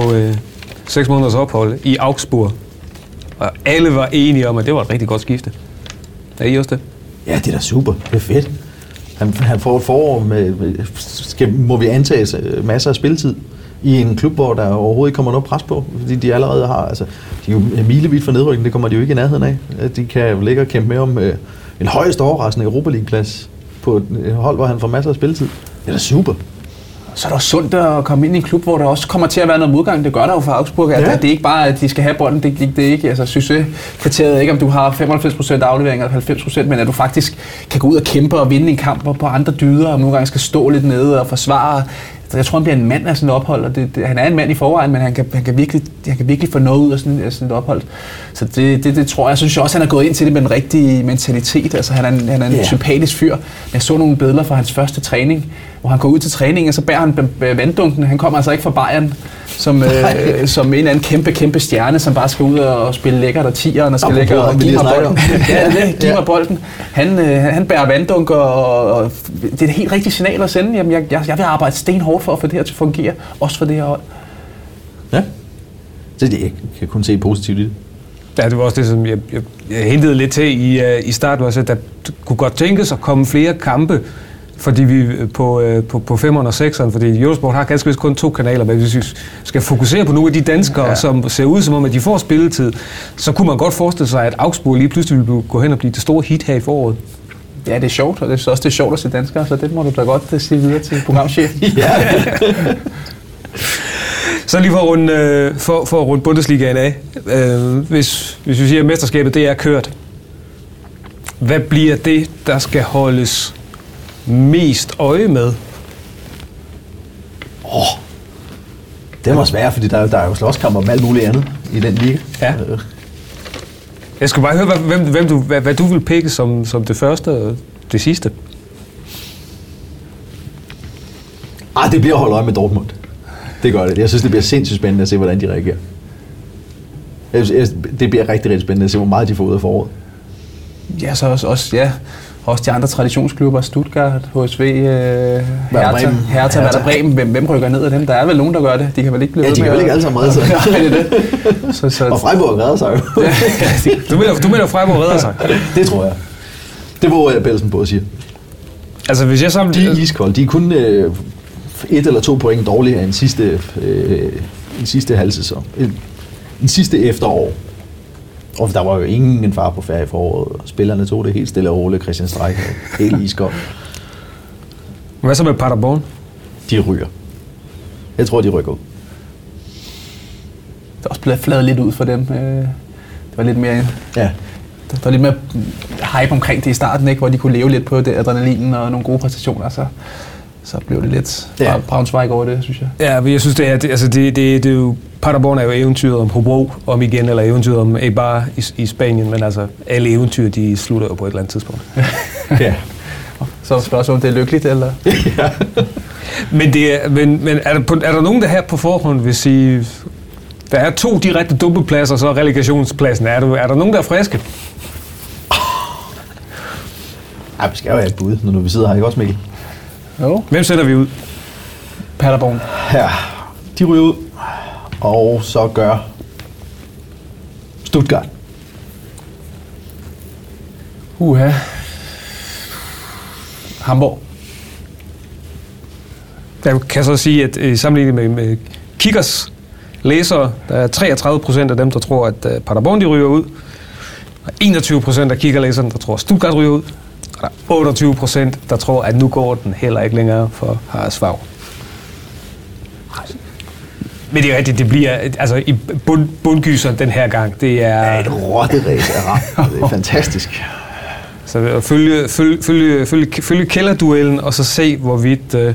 seks uh, måneders ophold i Augsburg. Og alle var enige om, at det var et rigtig godt skifte. Er I også det? Ja, det er da super. Det er fedt. Han, han får et forår med, skal, må vi antage, masser af spilletid i en klub, hvor der overhovedet ikke kommer noget pres på, fordi de allerede har, altså, de er jo milevidt for nedrykning, det kommer de jo ikke i nærheden af. De kan ligge og kæmpe med om øh, en højst overraskende Europa League-plads på et hold, hvor han får masser af spilletid. Det er da super. Så er det også sundt at komme ind i en klub, hvor der også kommer til at være noget modgang. Det gør der jo for Augsburg. Altså, ja. Det er ikke bare, at de skal have bolden. Det, det, det er ikke, altså, succeskriteriet er ikke, om du har femoghalvfems procent aflevering eller halvfems procent, men at du faktisk kan gå ud og kæmpe og vinde en kamp på andre dyder, og nogle gange skal stå lidt nede og forsvare. Så jeg tror, han bliver en mand af sådan et ophold, og det, det, han er en mand i forvejen, men han kan, han kan, virkelig, han kan virkelig få noget ud af sådan, sådan et ophold. Så det, det, det tror jeg. Jeg synes også, han er gået ind til det med en rigtig mentalitet. Altså, han er en, han er en yeah. sympatisk fyr. Jeg så nogle billeder fra hans første træning, hvor han går ud til træningen, og så bærer han vanddunken. Han kommer altså ikke fra Bayern, som, øh, som en eller anden kæmpe, kæmpe stjerne, som bare skal ud og spille lækkert og tieren, og skal lækkert og give mig bolden. ja, det, giv mig bolden. Han, øh, han bærer vanddunker, og, og det er et helt rigtigt signal at sende. Jamen, jeg, jeg, jeg vil arbejde stenhårdt for at få det her til at fungere, også for det her hold. Ja, det er det, jeg kan kun se positivt i det. Ja, det var også det, som jeg, jeg, jeg hentede lidt til i, uh, i starten, også, at der kunne godt tænkes at komme flere kampe, fordi vi på, øh, på, på femmeren og sekseren, fordi Eurosport har ganske vist kun to kanaler, men hvis vi skal fokusere på nogle af de danskere, ja. som ser ud som om, at de får spilletid, så kunne man godt forestille sig, at Augsburg lige pludselig ville gå hen og blive det store hit her i foråret. Ja, det er sjovt, og det er så også det er sjovt at se danskere, så det må du da godt sige videre til programchefen. Ja. Så lige for at runde, øh, for, for at runde Bundesligaen af, øh, hvis, hvis vi siger, at mesterskabet det er kørt, hvad bliver det, der skal holdes mest øje med? Åh, oh, det var svært, fordi der er, der er jo slåskamper om alt muligt andet i den liga. Ja. Jeg skulle bare høre, hvem, hvem du, hvad, hvad du vil pikke som, som det første og det sidste. Ah, det bliver at holde øje med Dortmund. Det gør det. Jeg synes, det bliver sindssygt spændende at se, hvordan de reagerer. Jeg synes, det bliver rigtig, rigtig spændende at se, hvor meget de får ud af foråret. Ja, så også, også ja. Også de andre traditionsklubber, Stuttgart, H S V, øh, Hertha, Hertha, Hertha, Werder Bremen. Hvem, hvem rykker ned af dem? Der er vel nogen, der gør det. De kan vel ikke blive ja, ved med. Ja, de kan vel ikke alle sammen redde sig. Nej, det det. Så, så. Og Freiburg redder sig jo. ja, du mener, du mener Freiburg redder sig? Det tror jeg. Det våger jeg Belsen på at sige. Altså, hvis jeg sammen... De er iskold. De er kun øh, et eller to point dårligere end sidste, øh, en sidste halvsæson. En, en sidste efterår. Og der var jo ingen far på ferie i foråret. Spillerne tog det helt stille og roligt. Christian Streich og helt iskold. Hvad så med Paderborn? De ryger. Jeg tror, de rykker ud. Det er også blevet fladet lidt ud for dem. Det var lidt mere... Ja. Der var lidt mere hype omkring det i starten, ikke? Hvor de kunne leve lidt på det, adrenalinen og nogle gode præstationer. Så, så blev det lidt ja. Braunschweig over det, synes jeg. Ja, men jeg synes, det er, det, altså det, det, det er jo... Paderborn er jo eventyret om Hobro om igen, eller eventyret om Eibar i, i Spanien, men altså alle eventyr, de slutter jo på et eller andet tidspunkt. ja. Så spørgsmålet, om det er lykkeligt, eller? ja. Men, det er, men, men er, der, er der nogen, der her på forhånd vil sige, der er to direkte dumpepladser, så er relegationspladsen. Er der, er der nogen, der er friske? Ej, vi skal jo have et bud, når vi sidder her, ikke også, Mikkel? Jo. Hvem sender vi ud? Paderborn. Ja, de ryger ud. Og så gør Stuttgart. Uha. Hamburg. Jeg kan så sige, at i sammenligning med Kickers læsere, der er treogtredive procent af dem, der tror, at Paderborn de ryger ud. Og enogtyve procent af kickerlæserne, der tror, at Stuttgart ryger ud. Og der er otteogtyve procent, der tror, at nu går den heller ikke længere for Harsvag. Men det er rigtigt, det bliver, altså i bund, bundgyseren den her gang, det er... Ja, et rotteræs af ramt, det er fantastisk. Så følge, følge, følge, følge, følge kælderduellen, og så se, hvorvidt uh,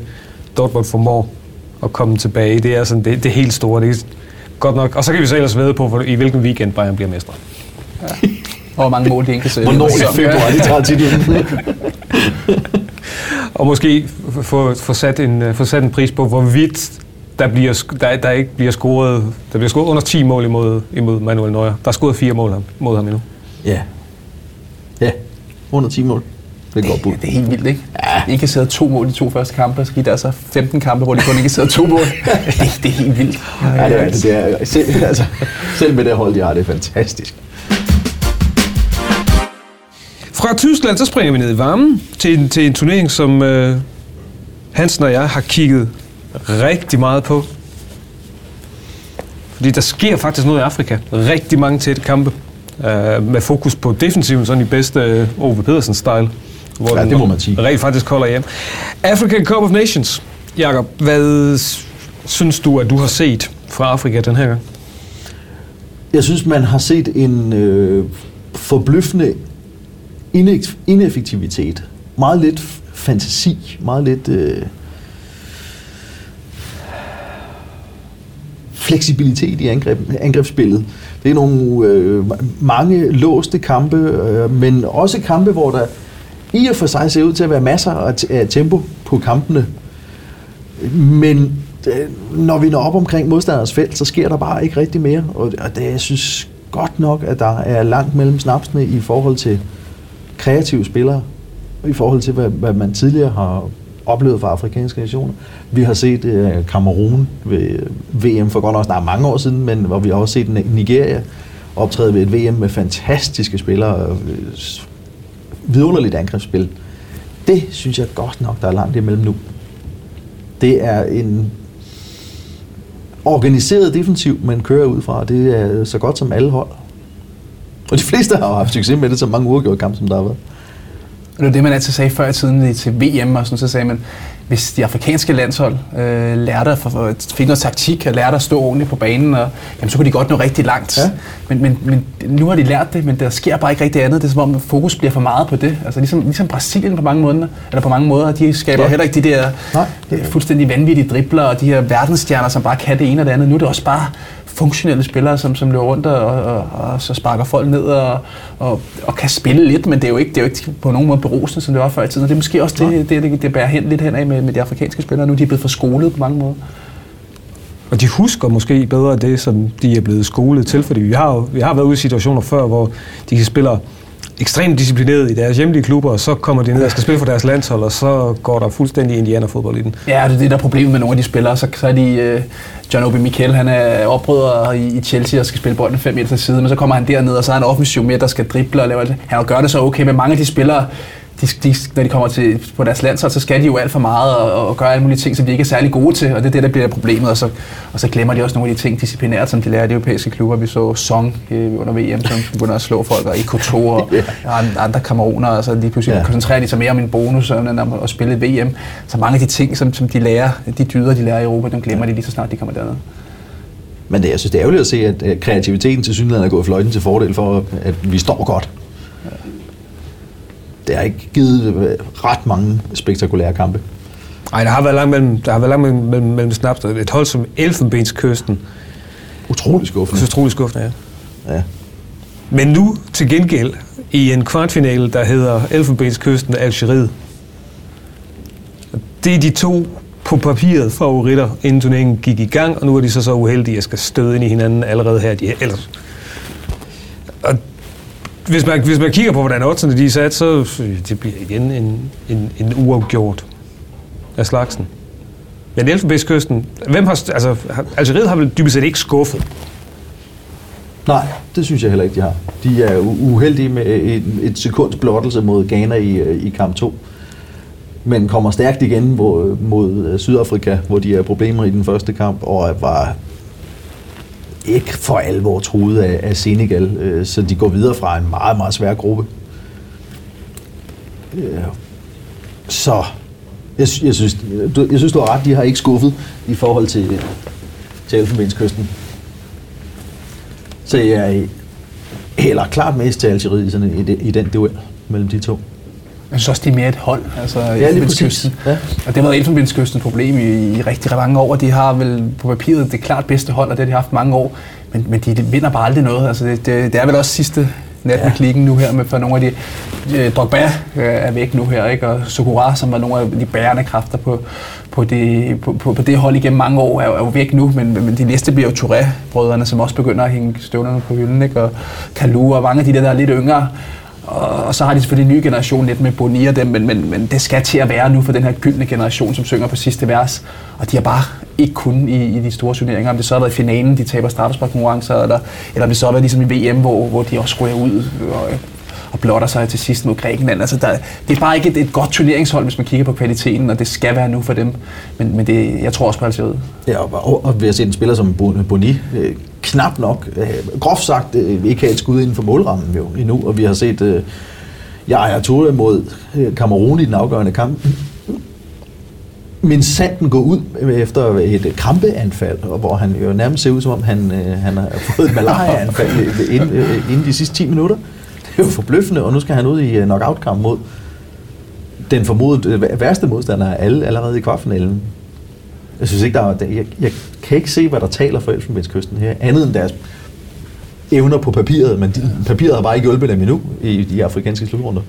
Dortmund formår at komme tilbage. Det er sådan det, det helt store, det er godt nok. Og så kan vi så ellers vædde på, for, i hvilken weekend Bayern bliver mestre. Ja. Og hvor mange mål de ikke kan sætte. Hvornår i februar, de tager titlen. Og måske få, få, sat en, få sat en pris på, hvorvidt... Der, bliver, der, der ikke bliver scoret, der bliver scoret under ti mål imod, imod Manuel Neuer. Der er scoret fire mål ham, mod ham endnu. Ja. Ja, under ti mål. Det er godt bud. Det er helt vildt, ikke? Ja. I kan sidde to mål i to første kampe, og så der så femten kampe, hvor de kun ikke sidder to mål. Det er helt vildt. Ja, det er det. Det er, selv, altså, selv med det hold, de har, det er fantastisk. Fra Tyskland, så springer vi ned i varmen til en, til en turnering, som øh, Hansen og jeg har kigget rigtig meget på. Fordi der sker faktisk noget i Afrika. Rigtig mange tætte kampe. Øh, med fokus på defensiven, sådan i bedste Ove Pedersen-style. Hvor ja, det må man sige. Rent faktisk holder hjem. African Cup of Nations. Jakob, hvad synes du, at du har set fra Afrika den her gang? Jeg synes, man har set en øh, forbløffende ineff- ineffektivitet. Meget lidt fantasi. Meget lidt... Øh fleksibilitet i angreb, angrebsspillet. Det er nogle øh, mange låste kampe, øh, men også kampe, hvor der i og for sig ser ud til at være masser af, t- af tempo på kampene. Men øh, når vi når op omkring modstanders felt, så sker der bare ikke rigtig mere. Og, og det, jeg synes godt nok, at der er langt mellem snapsene i forhold til kreative spillere, i forhold til, hvad, hvad man tidligere har oplevet fra afrikanske nationer. Vi har set øh, Kamerun ved V M for godt nok snart mange år siden, men hvor vi har også set Nigeria optræde ved et V M med fantastiske spillere og øh, vidunderligt angrebsspil. Det synes jeg godt nok, der er langt imellem nu. Det er en organiseret defensiv, man kører ud fra, og det er så godt som alle hold. Og de fleste har haft succes med det, så mange uafgjorte kampe, som der har været. Det var det, man altid sagde før i tiden til V M, og sådan, så sagde man, hvis de afrikanske landshold øh, lærte at finde noget taktik og lærte at stå ordentligt på banen, og, jamen, så kunne de godt nå rigtig langt. Ja. Men, men, men nu har de lært det, men der sker bare ikke rigtig andet. Det er som om, fokus bliver for meget på det. Altså, ligesom, ligesom Brasilien på mange måder, eller på mange måder, de skaber ja. heller ikke de der Nej. fuldstændig vanvittige dribler og de her verdensstjerner, som bare kan det ene og det andet. Nu er det også bare funktionelle spillere, som, som løber rundt og, og, og så sparker folk ned og, og, og kan spille lidt, men det er jo ikke, det er jo ikke på nogen måde berusende, som det var før i tiden. Og det er måske også det, det, det, det bærer hen, lidt hen af med, med de afrikanske spillere. Nu er de blevet for skolet på mange måder. Og de husker måske bedre det, som de er blevet skolet til, fordi vi har, jo, vi har været ude i situationer før, hvor de spiller ekstremt disciplineret i deres hjemlige klubber, og så kommer de ned og skal spille for deres landshold, og så går der fuldstændig indianerfodbold i den. Ja, det er det, der er problemet med nogle af de spillere. Så, så er de... Uh, John Obi Mikel, han er oprydder i Chelsea og skal spille bolden fem meter til side, men så kommer han derned, og så er han offensiv mere, der skal drible og lave alt det. Han gør det så okay, men mange af de spillere, de, de, når de kommer til, på deres landshold, så skal de jo alt for meget og, og gøre alle mulige ting, som de ikke er særlig gode til, og det er det, der bliver problemet. Og så, og så glemmer de også nogle af de ting disciplinært, som de lærer i de europæiske klubber. Vi så Song øh, under V M, som begynder at slå folk, og Ekoto og, og andre kameruner, og så lige pludselig ja. koncentrerer de sig mere om en bonus og, og, og spille V M. Så mange af de ting, som, som de lærer, de dyder, de lærer i Europa, dem glemmer ja. de lige så snart, de kommer dernede. Men det, jeg synes, det er ærgerligt at se, at kreativiteten til synligheden er gået fløjten til fordel for, at vi står godt. Det har ikke givet ret mange spektakulære kampe. Nej, der har været langt mellem, der har været langt mellem, mellem, mellem snaps. Et hold som Elfenbenskysten. Utrolig skuffende. Utrolig skuffende, ja. ja. Men nu til gengæld i en kvartfinale, der hedder Elfenbenskysten og Algeriet. Det er de to på papiret favoritter, inden turneringen gik i gang, og nu er de så så uheldige, at skal støde ind i hinanden allerede her. De ellers. Og Hvis man, hvis man kigger på, hvordan oddsene de er sat, så det bliver igen en, en, en uafgjort af slagsen. Men Elfenbenskysten, hvem har, altså, Algeriet har vel dybest set ikke skuffet? Nej, det synes jeg heller ikke, de har. De er uheldige med et, et sekunds blottelse mod Ghana i, i kamp to. Men kommer stærkt igen mod, mod Sydafrika, hvor de har problemer i den første kamp, og var ikke for alvor truet af Senegal, øh, så de går videre fra en meget, meget svær gruppe. Øh, så jeg, jeg, synes, du, jeg synes, du har ret, de har ikke skuffet i forhold til, til Elfenbenskysten. Så jeg er heller klart mest til Algeriet sådan, i, de, i den duel mellem de to. Jeg synes også, de er mere et hold, altså Elfenbenskysten. Ja. Og det var Elfenbenskystens problem i, i rigtig mange år. De har vel på papiret det klart bedste hold, og det har de haft mange år. Men, men de vinder bare aldrig noget. Altså, det, det, det er vel også sidste nat med ja. klikken nu her, med for nogle af de... Øh, Drogba øh, er væk nu her, ikke? Og Sokora, som var nogle af de bærende kræfter på, på, de, på, på, på det hold igennem mange år, er, er jo væk nu. Men, men de næste bliver jo Touré-brødrene, som også begynder at hænge støvlerne på hylden, ikke? Og Kalou og mange af de der, der er lidt yngre. Og så har de selvfølgelig en ny generation lidt med Boni og dem, men, men, men det skal til at være nu for den her gyldne generation, som synger på sidste vers. Og de har bare ikke kun i, i de store turneringer. Om det så har været i finalen, de taber straffesparkskonkurrencer, eller, eller om det så har været ligesom i V M, hvor, hvor de også ryger ud og, og blotter sig til sidst mod Grækenland. Altså der, det er bare ikke et, et godt turneringshold, hvis man kigger på kvaliteten, og det skal være nu for dem. Men, men det, jeg tror også på alt ud. Ja, og, og ved at se en spiller som Boni, øh, knap nok, øh, groft sagt, øh, ikke har et skud inden for målrammen jo endnu, og vi har set øh, jeg og Touré mod øh, Kamerun i den afgørende kamp. Men sanden går ud efter et krampeanfald, hvor han jo nærmest ser ud, som om han, øh, han har fået et malariaanfald inden, øh, inden de sidste ti minutter. Det er jo forbløffende, og nu skal han ud i knockout-kamp mod den formodet værste modstander af alle allerede i kvartfinalen. Jeg synes ikke, der er, jeg, jeg kan ikke se, hvad der taler for Elfenbenskysten her, andet end deres evner på papiret, men de, papiret har bare ikke hjulpet dem endnu i de afrikanske slutrunder.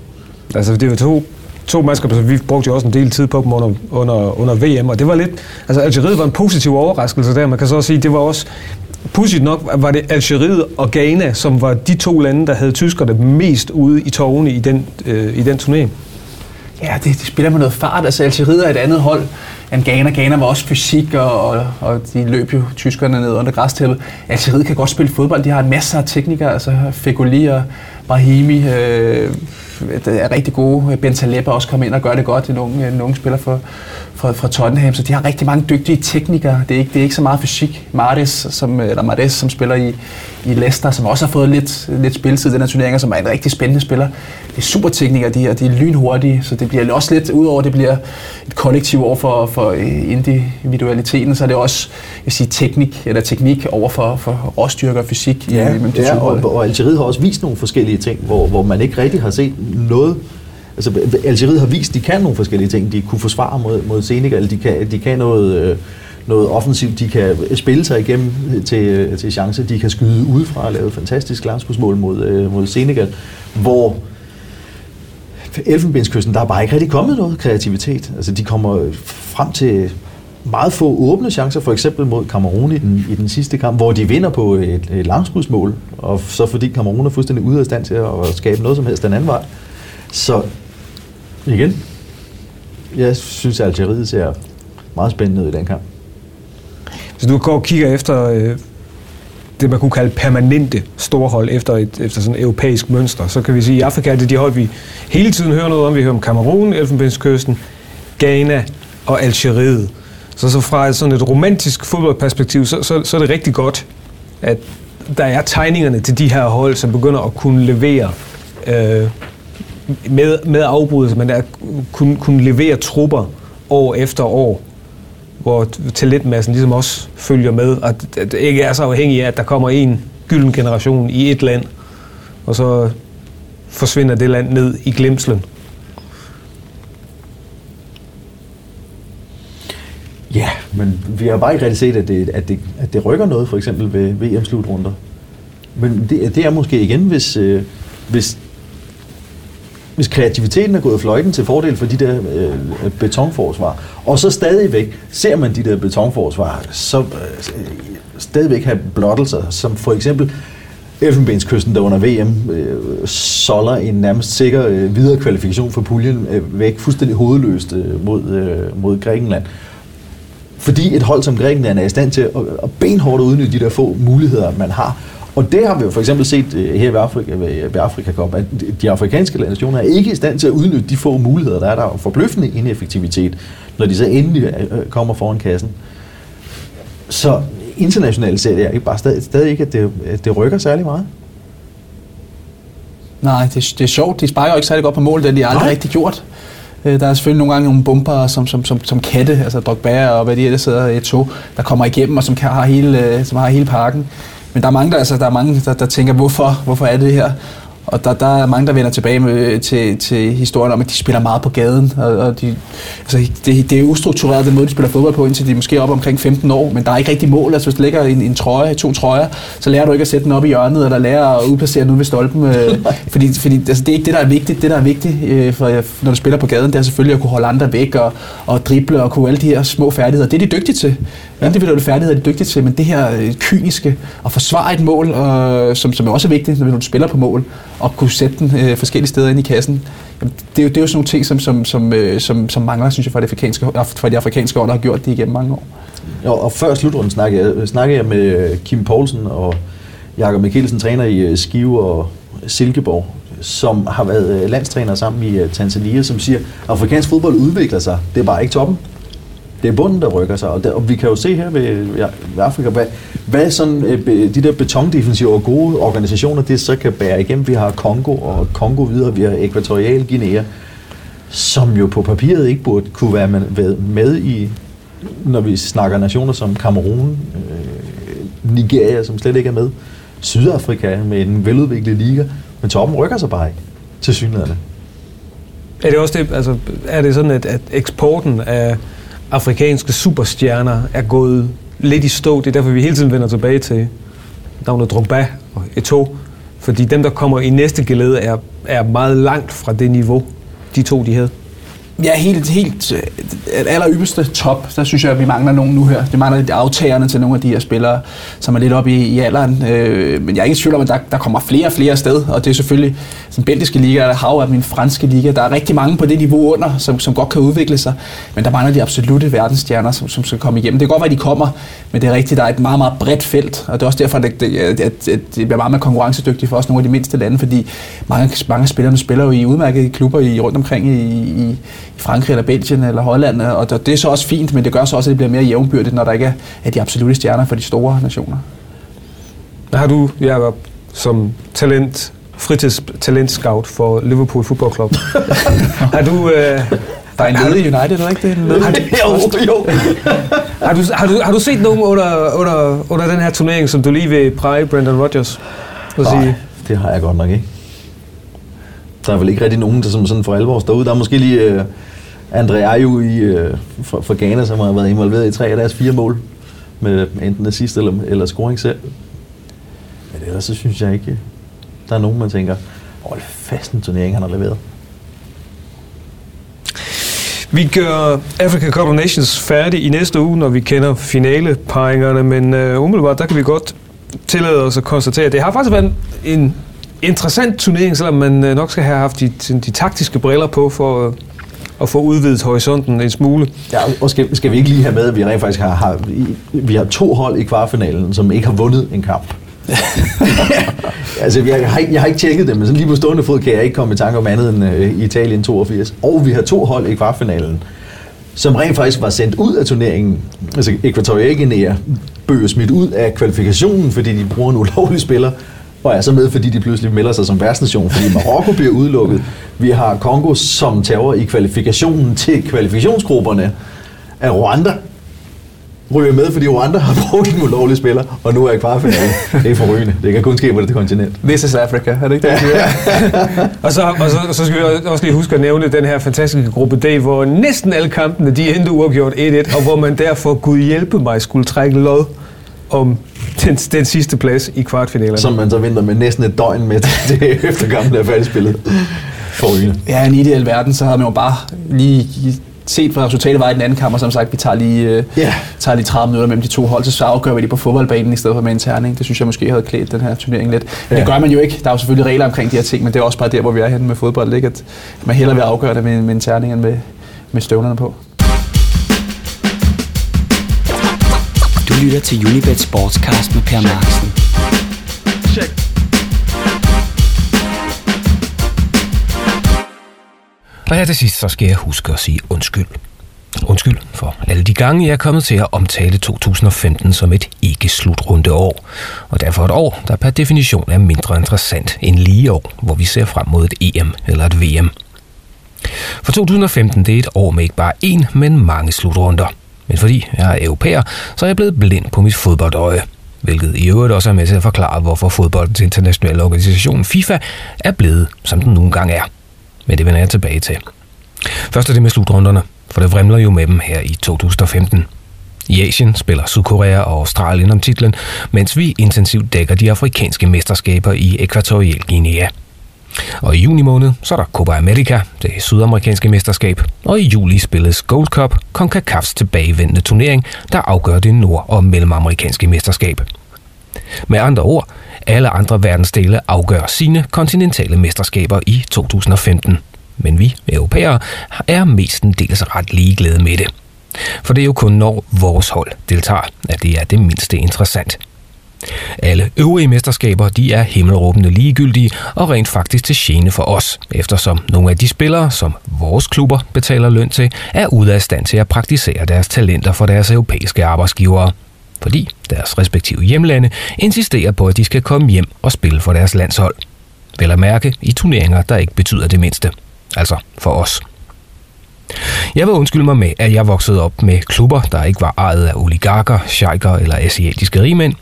Altså, det var to, to mandskaber, så vi brugte jo også en del tid på dem under, under, under V M, og det var lidt... Altså, Algeriet var en positiv overraskelse der, man kan så sige, det var også... Pudsigt nok var det Algeriet og Ghana, som var de to lande, der havde tyskerne mest ude i tårne i den, øh, i den turné. Ja, det, det spiller med noget fart. Altså, Algeriet er et andet hold end Ghana. Ghana var også fysik, og, og, og de løb jo tyskerne ned under græstæppet. Algeriet kan godt spille fodbold. De har en masse af teknikere, altså Fegoli og Brahimi øh, er rigtig gode. Bentaleb er også kommet ind og gør det godt. En ung, en ung spiller for, for, fra Tottenham, så de har rigtig mange dygtige teknikere. Det er ikke, det er ikke så meget fysik. Mardes, som, eller Mardes, som spiller i, i Leicester, som også har fået lidt, lidt spilletid i den her turnering, som er en rigtig spændende spiller. Det er super teknikere, de her. De er lynhurtige, så det bliver også lidt, udover det bliver et kollektiv over for, for individualiteten, så er det også, jeg vil sige, teknik, eller teknik over for, for råstyrker og fysik. Ja, i, i ja og, og Algeriet har også vist nogle forskellige ting, hvor, hvor man ikke rigtig har set noget. Altså, Algeriet har vist, de kan nogle forskellige ting. De kunne forsvare mod, mod Senegal, de kan, de kan noget, noget offensivt, de kan spille sig igennem til, til chance, de kan skyde udefra og lave et fantastisk langskudsmål mod, mod Senegal, hvor Elfenbenskysten, der er bare ikke rigtig kommet noget kreativitet. Altså, de kommer frem til meget få åbne chancer, for eksempel mod Kamerun i den, i den sidste kamp, hvor de vinder på et, et langskudsmål, og så fordi Kamerun er fuldstændig ude af stand til at skabe noget som helst den anden vej. Så igen, jeg synes, at Algeriet ser meget spændende ud i den kamp. Så du går og kigger efter øh, det, man kunne kalde permanente storhold efter et efter sådan et europæisk mønster, så kan vi sige, at i Afrika er det de hold, vi hele tiden hører noget om. Vi hører om Kamerun, Elfenbenskysten, Ghana og Algeriet. Så, så fra et, sådan et romantisk fodboldperspektiv, så, så, så er det rigtig godt, at der er tegningerne til de her hold, som begynder at kunne levere øh, med, med afbrydelser, men at kunne, kunne levere trupper år efter år, hvor talentmassen ligesom også følger med, og det ikke er så afhængig af, at der kommer en gylden generation i et land, og så forsvinder det land ned i glemslen. Ja, men vi har bare ikke rigtig set, at det, at det, at det rykker noget, for eksempel ved V M-slutrunder. Men det, det er måske igen, hvis, øh, hvis, hvis kreativiteten er gået fløjten til fordel for de der øh, betonforsvar, og så stadigvæk ser man de der betonforsvar, så øh, stadigvæk have blottelser, som for eksempel Elfenbenskysten, der under V M øh, solder en nærmest sikker øh, videre kvalifikation for puljen øh, væk fuldstændig hovedløst øh, mod, øh, mod Grækenland. Fordi et hold som Grækenland er i stand til at benhårdt udnytte de der få muligheder, man har. Og det har vi jo for eksempel set her ved Afrika, ved Afrika Cup, at de afrikanske nationer er ikke i stand til at udnytte de få muligheder, der er der, og forbløffende ineffektivitet, når de så endelig kommer foran kassen. Så internationalt ser jeg ikke bare stadig, stadig ikke, at det, at det rykker særlig meget. Nej, det, det er sjovt. De sparer jo ikke særlig godt på mål, det de aldrig Nej. rigtig gjort. Der er selvfølgelig nogle gange nogle bumper, som, som, som, som katte, altså Drogba og hvad de ellers sidder i et tog, der kommer igennem og som har hele, som har hele parken. Men der er mange, der, altså, der, er mange, der, der tænker, hvorfor, hvorfor er det her? Og der, der er mange, der vender tilbage med, til, til historien om, at de spiller meget på gaden. Og, og de, altså, det, det er ustruktureret, den måde, de spiller fodbold på, indtil de er måske op omkring femten år, men der er ikke rigtig mål. Altså, hvis der ligger en, en trøje, to trøjer, så lærer du ikke at sætte den op i hjørnet, eller lærer at udplacere den ude ved stolpen. Øh, fordi fordi altså, det er ikke det, der er vigtigt. Det, der er vigtigt, øh, for, når du spiller på gaden, det er selvfølgelig at kunne holde andre væk, og, og drible, og kunne alle de her små færdigheder. Det er de dygtige til. Individuelle færdigheder er de dygtige til, men det her øh, kyniske, at forsvare et mål, øh, som, som er også vigtigt, når du spiller på mål, og kunne sætte den øh, forskellige steder ind i kassen. Jamen, det, er jo, det er jo sådan nogle ting, som, som, som, øh, som, som mangler, synes jeg, fra, det afrikanske, fra de afrikanske år, der har gjort det igennem mange år. Og, og før slutrunden snakkede jeg, snakkede jeg med Kim Poulsen og Jakob Mikkelsen, træner i Skive og Silkeborg, som har været landstræner sammen i Tanzania, som siger, at afrikansk fodbold udvikler sig, det er bare ikke toppen. Det er bunden, der rykker sig, og, der, og vi kan jo se her ved, ved Afrika, hvad, hvad sådan, øh, de der betondefensiver og gode organisationer, det så kan bære igennem. Vi har Kongo og Kongo videre, vi har Ekvatorial Guinea, som jo på papiret ikke burde kunne være med, med i, når vi snakker nationer som Kamerun, øh, Nigeria, som slet ikke er med, Sydafrika med en veludviklet liga, men toppen rykker sig bare ikke, tilsyneladende. Er det også det, altså, er det sådan, at, at eksporten af afrikanske superstjerner er gået lidt i stå. Det er derfor, vi hele tiden vender tilbage til navnet Drogba og Eto'o. Fordi dem, der kommer i næste gelede, er, er meget langt fra det niveau, de to, de havde. Ja, helt, helt allerypperste top, der synes jeg, at vi mangler nogen nu her. Det mangler lidt aftagerne til nogle af de her spillere, som er lidt oppe i, i alderen. Øh, men jeg er ikke i tvivl om, at der, der kommer flere og flere sted, og det er selvfølgelig den belgiske liga, der hav af min franske liga. Der er rigtig mange på det niveau under, som, som godt kan udvikle sig, men der mangler de absolutte verdensstjerner, som, som skal komme igennem. Det kan godt være, at de kommer, men det er rigtigt, der er et meget, meget bredt felt, og det er også derfor, at det, at, at det bliver meget mere konkurrencedygtigt for os nogle af de mindste lande, fordi mange, mange spillere spiller jo i udmærkede klubber i, rundt omkring i, i i Frankrig eller Belgien eller Holland, og det er så også fint, men det gør så også, at det bliver mere jævnbyrdigt, når der ikke er de absolutte stjerner for de store nationer. Har du, Jacob, som talent, fritidstalent-scout for Liverpool Football Club, har du... Øh, der er en ledig United, eller ikke det? Ledig, har, det jo, jo. har, du, har, du, har du set nogen under, under, under den her turnering, som du lige vil præge Brendan Rodgers? Nej, det har jeg godt nok ikke. Der er vel ikke rigtig nogen, der som sådan for alvor står ud. Der er måske lige uh, André Ayew i, uh, fra, fra Ghana, som har været involveret i tre af deres fire mål. Med enten assist eller, eller scoring selv. Men ellers så synes jeg ikke, der er nogen, man tænker, åh, det er fast en turnering, han har leveret. Vi gør African Cup of Nations færdig i næste uge, når vi kender finaleparringerne. Men uh, umiddelbart, der kan vi godt tillade os at konstatere, at det har faktisk været en... interessant turnering, selvom man nok skal have haft de, de taktiske briller på for at, at få udvidet horisonten en smule. Ja, og skal, skal vi ikke lige have med, at vi rent faktisk har, har, vi har to hold i kvartfinalen, som ikke har vundet en kamp. altså, jeg har, jeg har ikke tjekket det, men sådan lige på stående fod kan jeg ikke komme i tanke om andet end uh, Italien toogfirs. Og vi har to hold i kvartfinalen, som rent faktisk var sendt ud af turneringen. Altså, Equatorial Guinea blev smidt ud af kvalifikationen, fordi de bruger en ulovlig spiller. Og er så med, fordi de pludselig melder sig som værtsnation, fordi Marokko bliver udelukket. Vi har Kongo som terror i kvalifikationen til kvalifikationsgrupperne af Rwanda. Ryger med, fordi Rwanda har brugt en ulovlig spiller, og nu er jeg kvartfinalen. Det er forrygende. Det kan kun ske på det kontinent. This is Africa, er det ikke det? og, så, og, så, og så skal vi også lige huske at nævne den her fantastiske gruppe D, hvor næsten alle kampene, de endte uafgjort et et, og hvor man derfor, Gud hjælpe mig, skulle trække lod om den, den sidste plads i kvartfinalerne. Som man så venter med næsten et døgn med det efterkampen er færdigspillet. Forrygende. Ja, i en ideel verden, så havde man jo bare lige set, hvad resultatet var i den anden kamp, og som sagt, vi tager lige, øh, yeah. tager lige tredive minutter mellem de to hold, så afgør vi lige på fodboldbanen i stedet for med en terning. Det synes jeg måske havde klædt den her turnering lidt. Men yeah. Det gør man jo ikke. Der er jo selvfølgelig regler omkring de her ting, men det er også bare der, hvor vi er henne med fodbold, ikke? At man hellere vil afgøre det med, med en terning end med, med støvlerne på. Du lytter til Unibet Sportscast med Per Marksen. Og her til sidst, så skal jeg huske at sige undskyld. Undskyld for alle de gange, jeg er kommet til at omtale to tusind og femten som et ikke-slutrundeår. Og derfor et år, der per definition er mindre interessant end lige år, hvor vi ser frem mod et E M eller et V M. For to tusind og femten, det er et år med ikke bare én, men mange slutrunder. Men fordi jeg er europæer, så er jeg blevet blind på mit fodboldøje, hvilket i øvrigt også er med til at forklare, hvorfor fodboldens internationale organisation FIFA er blevet, som den nogle gange er. Men det vender jeg tilbage til. Først er det med slutrunderne, for det vrimler jo med dem her i to tusind og femten. I Asien spiller Sydkorea og Australien om titlen, mens vi intensivt dækker de afrikanske mesterskaber i Ekvatorial Guinea. Og i juni måned, så er der Copa America, det sydamerikanske mesterskab, og i juli spilles Gold Cup, CONCACAFs tilbagevendende turnering, der afgør det nord- og mellemamerikanske mesterskab. Med andre ord, alle andre verdensdele afgør sine kontinentale mesterskaber i to tusind og femten. Men vi, europæere, er mestendels ret ligeglade med det. For det er jo kun når vores hold deltager, at det er det mindste interessant. Alle øvrige mesterskaber, de er himmelråbende ligegyldige og rent faktisk til gene for os, eftersom nogle af de spillere, som vores klubber betaler løn til, er ude af stand til at praktisere deres talenter for deres europæiske arbejdsgivere, fordi deres respektive hjemlande insisterer på, at de skal komme hjem og spille for deres landshold. Vel at mærke i turneringer, der ikke betyder det mindste. Altså for os. Jeg vil undskylde mig med, at jeg voksede op med klubber, der ikke var ejet af oligarker, sheiker eller asiatiske rigmænd,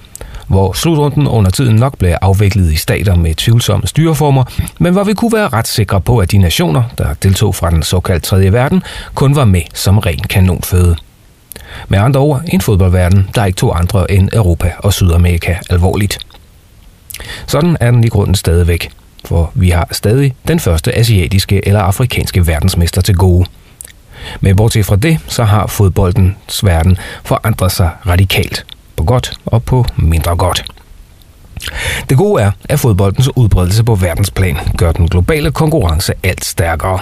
hvor slutrunden under tiden nok blev afviklet i stater med tvivlsomme styreformer, men hvor vi kunne være ret sikre på, at de nationer, der deltog fra den såkaldte tredje verden, kun var med som ren kanonføde. Med andre ord, en fodboldverden, der ikke tog andre end Europa og Sydamerika alvorligt. Sådan er den i grunden stadigvæk, for vi har stadig den første asiatiske eller afrikanske verdensmester til gode. Men bortset fra det, så har fodboldens verden forandret sig radikalt, på godt og på mindre godt. Det gode er, at fodboldens udbredelse på verdensplan gør den globale konkurrence alt stærkere.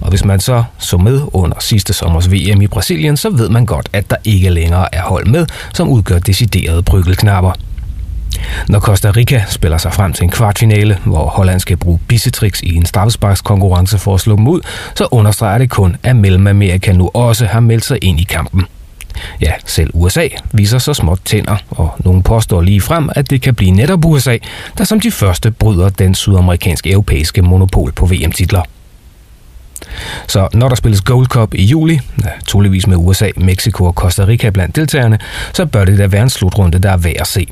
Og hvis man så så med under sidste sommers V M i Brasilien, så ved man godt, at der ikke længere er hold med, som udgør deciderede bryggelknapper. Når Costa Rica spiller sig frem til en kvartfinale, hvor Holland skal bruge bissetricks i en straffesparkskonkurrence for at slå dem ud, så understreger det kun, at Mellemamerika nu også har meldt sig ind i kampen. Ja, selv U S A viser så småt tænder, og nogen påstår lige frem, at det kan blive netop U S A, der som de første bryder den sydamerikanske europæiske monopol på V M-titler. Så når der spilles Gold Cup i juli, naturligvis med U S A, Mexico og Costa Rica blandt deltagerne, så bør det da være en slutrunde, der er værd at se.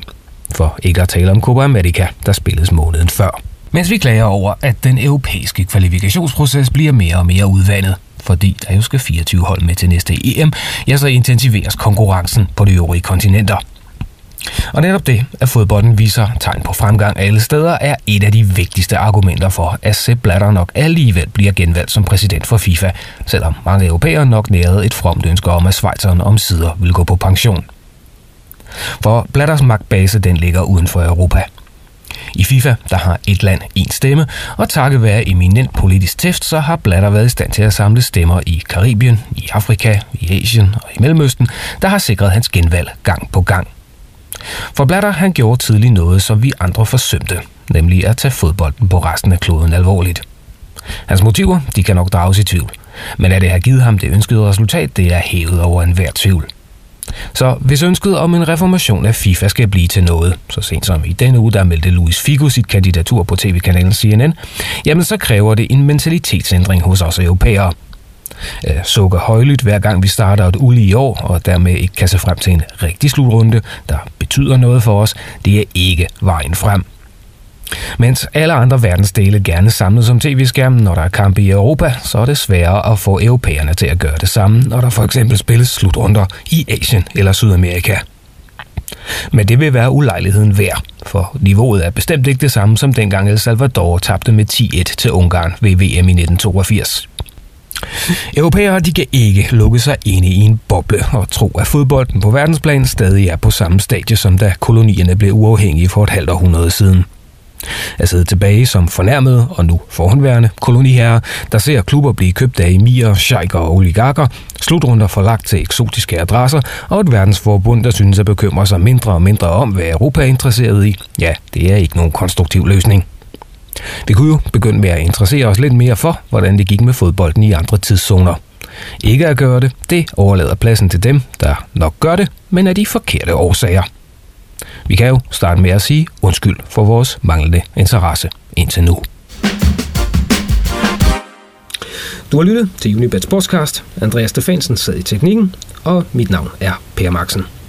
For ikke at tale om Copa America, der spilles måneden før. Mens vi klager over, at den europæiske kvalifikationsproces bliver mere og mere udvandet, fordi der jo skal fireogtyve hold med til næste E M, ja, så intensiveres konkurrencen på de øvrige kontinenter. Og netop det, at fodbolden viser tegn på fremgang alle steder, er et af de vigtigste argumenter for, at Sepp Blatter nok alligevel bliver genvalgt som præsident for FIFA, selvom mange europæere nok nærede et fromt ønske om, at schweizeren omsider ville gå på pension. For Blatters magtbase, den ligger uden for Europa. I FIFA, der har et land, en stemme, og takket være eminent politisk tæft, så har Blatter været i stand til at samle stemmer i Karibien, i Afrika, i Asien og i Mellemøsten, der har sikret hans genvalg gang på gang. For Blatter, han gjorde tidlig noget, som vi andre forsømte, nemlig at tage fodbolden på resten af kloden alvorligt. Hans motiver, de kan nok drages i tvivl, men at det har givet ham det ønskede resultat, det er hævet over enhver tvivl. Så hvis ønsket om en reformation af FIFA skal blive til noget, så sent som i denne uge, der meldte Luis Figo sit kandidatur på tv-kanalen C N N, jamen så kræver det en mentalitetsændring hos os europæere. Sukker højlydt hver gang vi starter et ulige år, og dermed ikke kan se frem til en rigtig slutrunde, der betyder noget for os, det er ikke vejen frem. Mens alle andre verdensdele gerne samles om tv-skærmen, når der er kampe i Europa, så er det sværere at få europæerne til at gøre det samme, når der for eksempel spilles slutrunder i Asien eller Sydamerika. Men det vil være ulejligheden værd, for niveauet er bestemt ikke det samme som dengang El Salvador tabte med ti et til Ungarn ved V M i nitten toogfirs. Europæere, de kan ikke lukke sig inde i en boble og tro, at fodbolden på verdensplan stadig er på samme stadie, som da kolonierne blev uafhængige for et halvt århundrede siden. At sidde tilbage som fornærmede og nu forhåndværende koloniherrer, der ser klubber blive købt af emirer, sheiker og oligarker, slutrunder forlagt til eksotiske adresser og et verdensforbund, der synes at bekymre sig mindre og mindre om, hvad Europa er interesseret i, ja, det er ikke nogen konstruktiv løsning. Vi kunne jo begynde med at interessere os lidt mere for, hvordan det gik med fodbolden i andre tidszoner. Ikke at gøre det, det overlader pladsen til dem, der nok gør det, men af de forkerte årsager. Vi kan jo starte med at sige undskyld for vores manglende interesse indtil nu. Du har lyttet til Unibet Sportscast. Andreas Stefansen sad i teknikken, og mit navn er Per Marksen.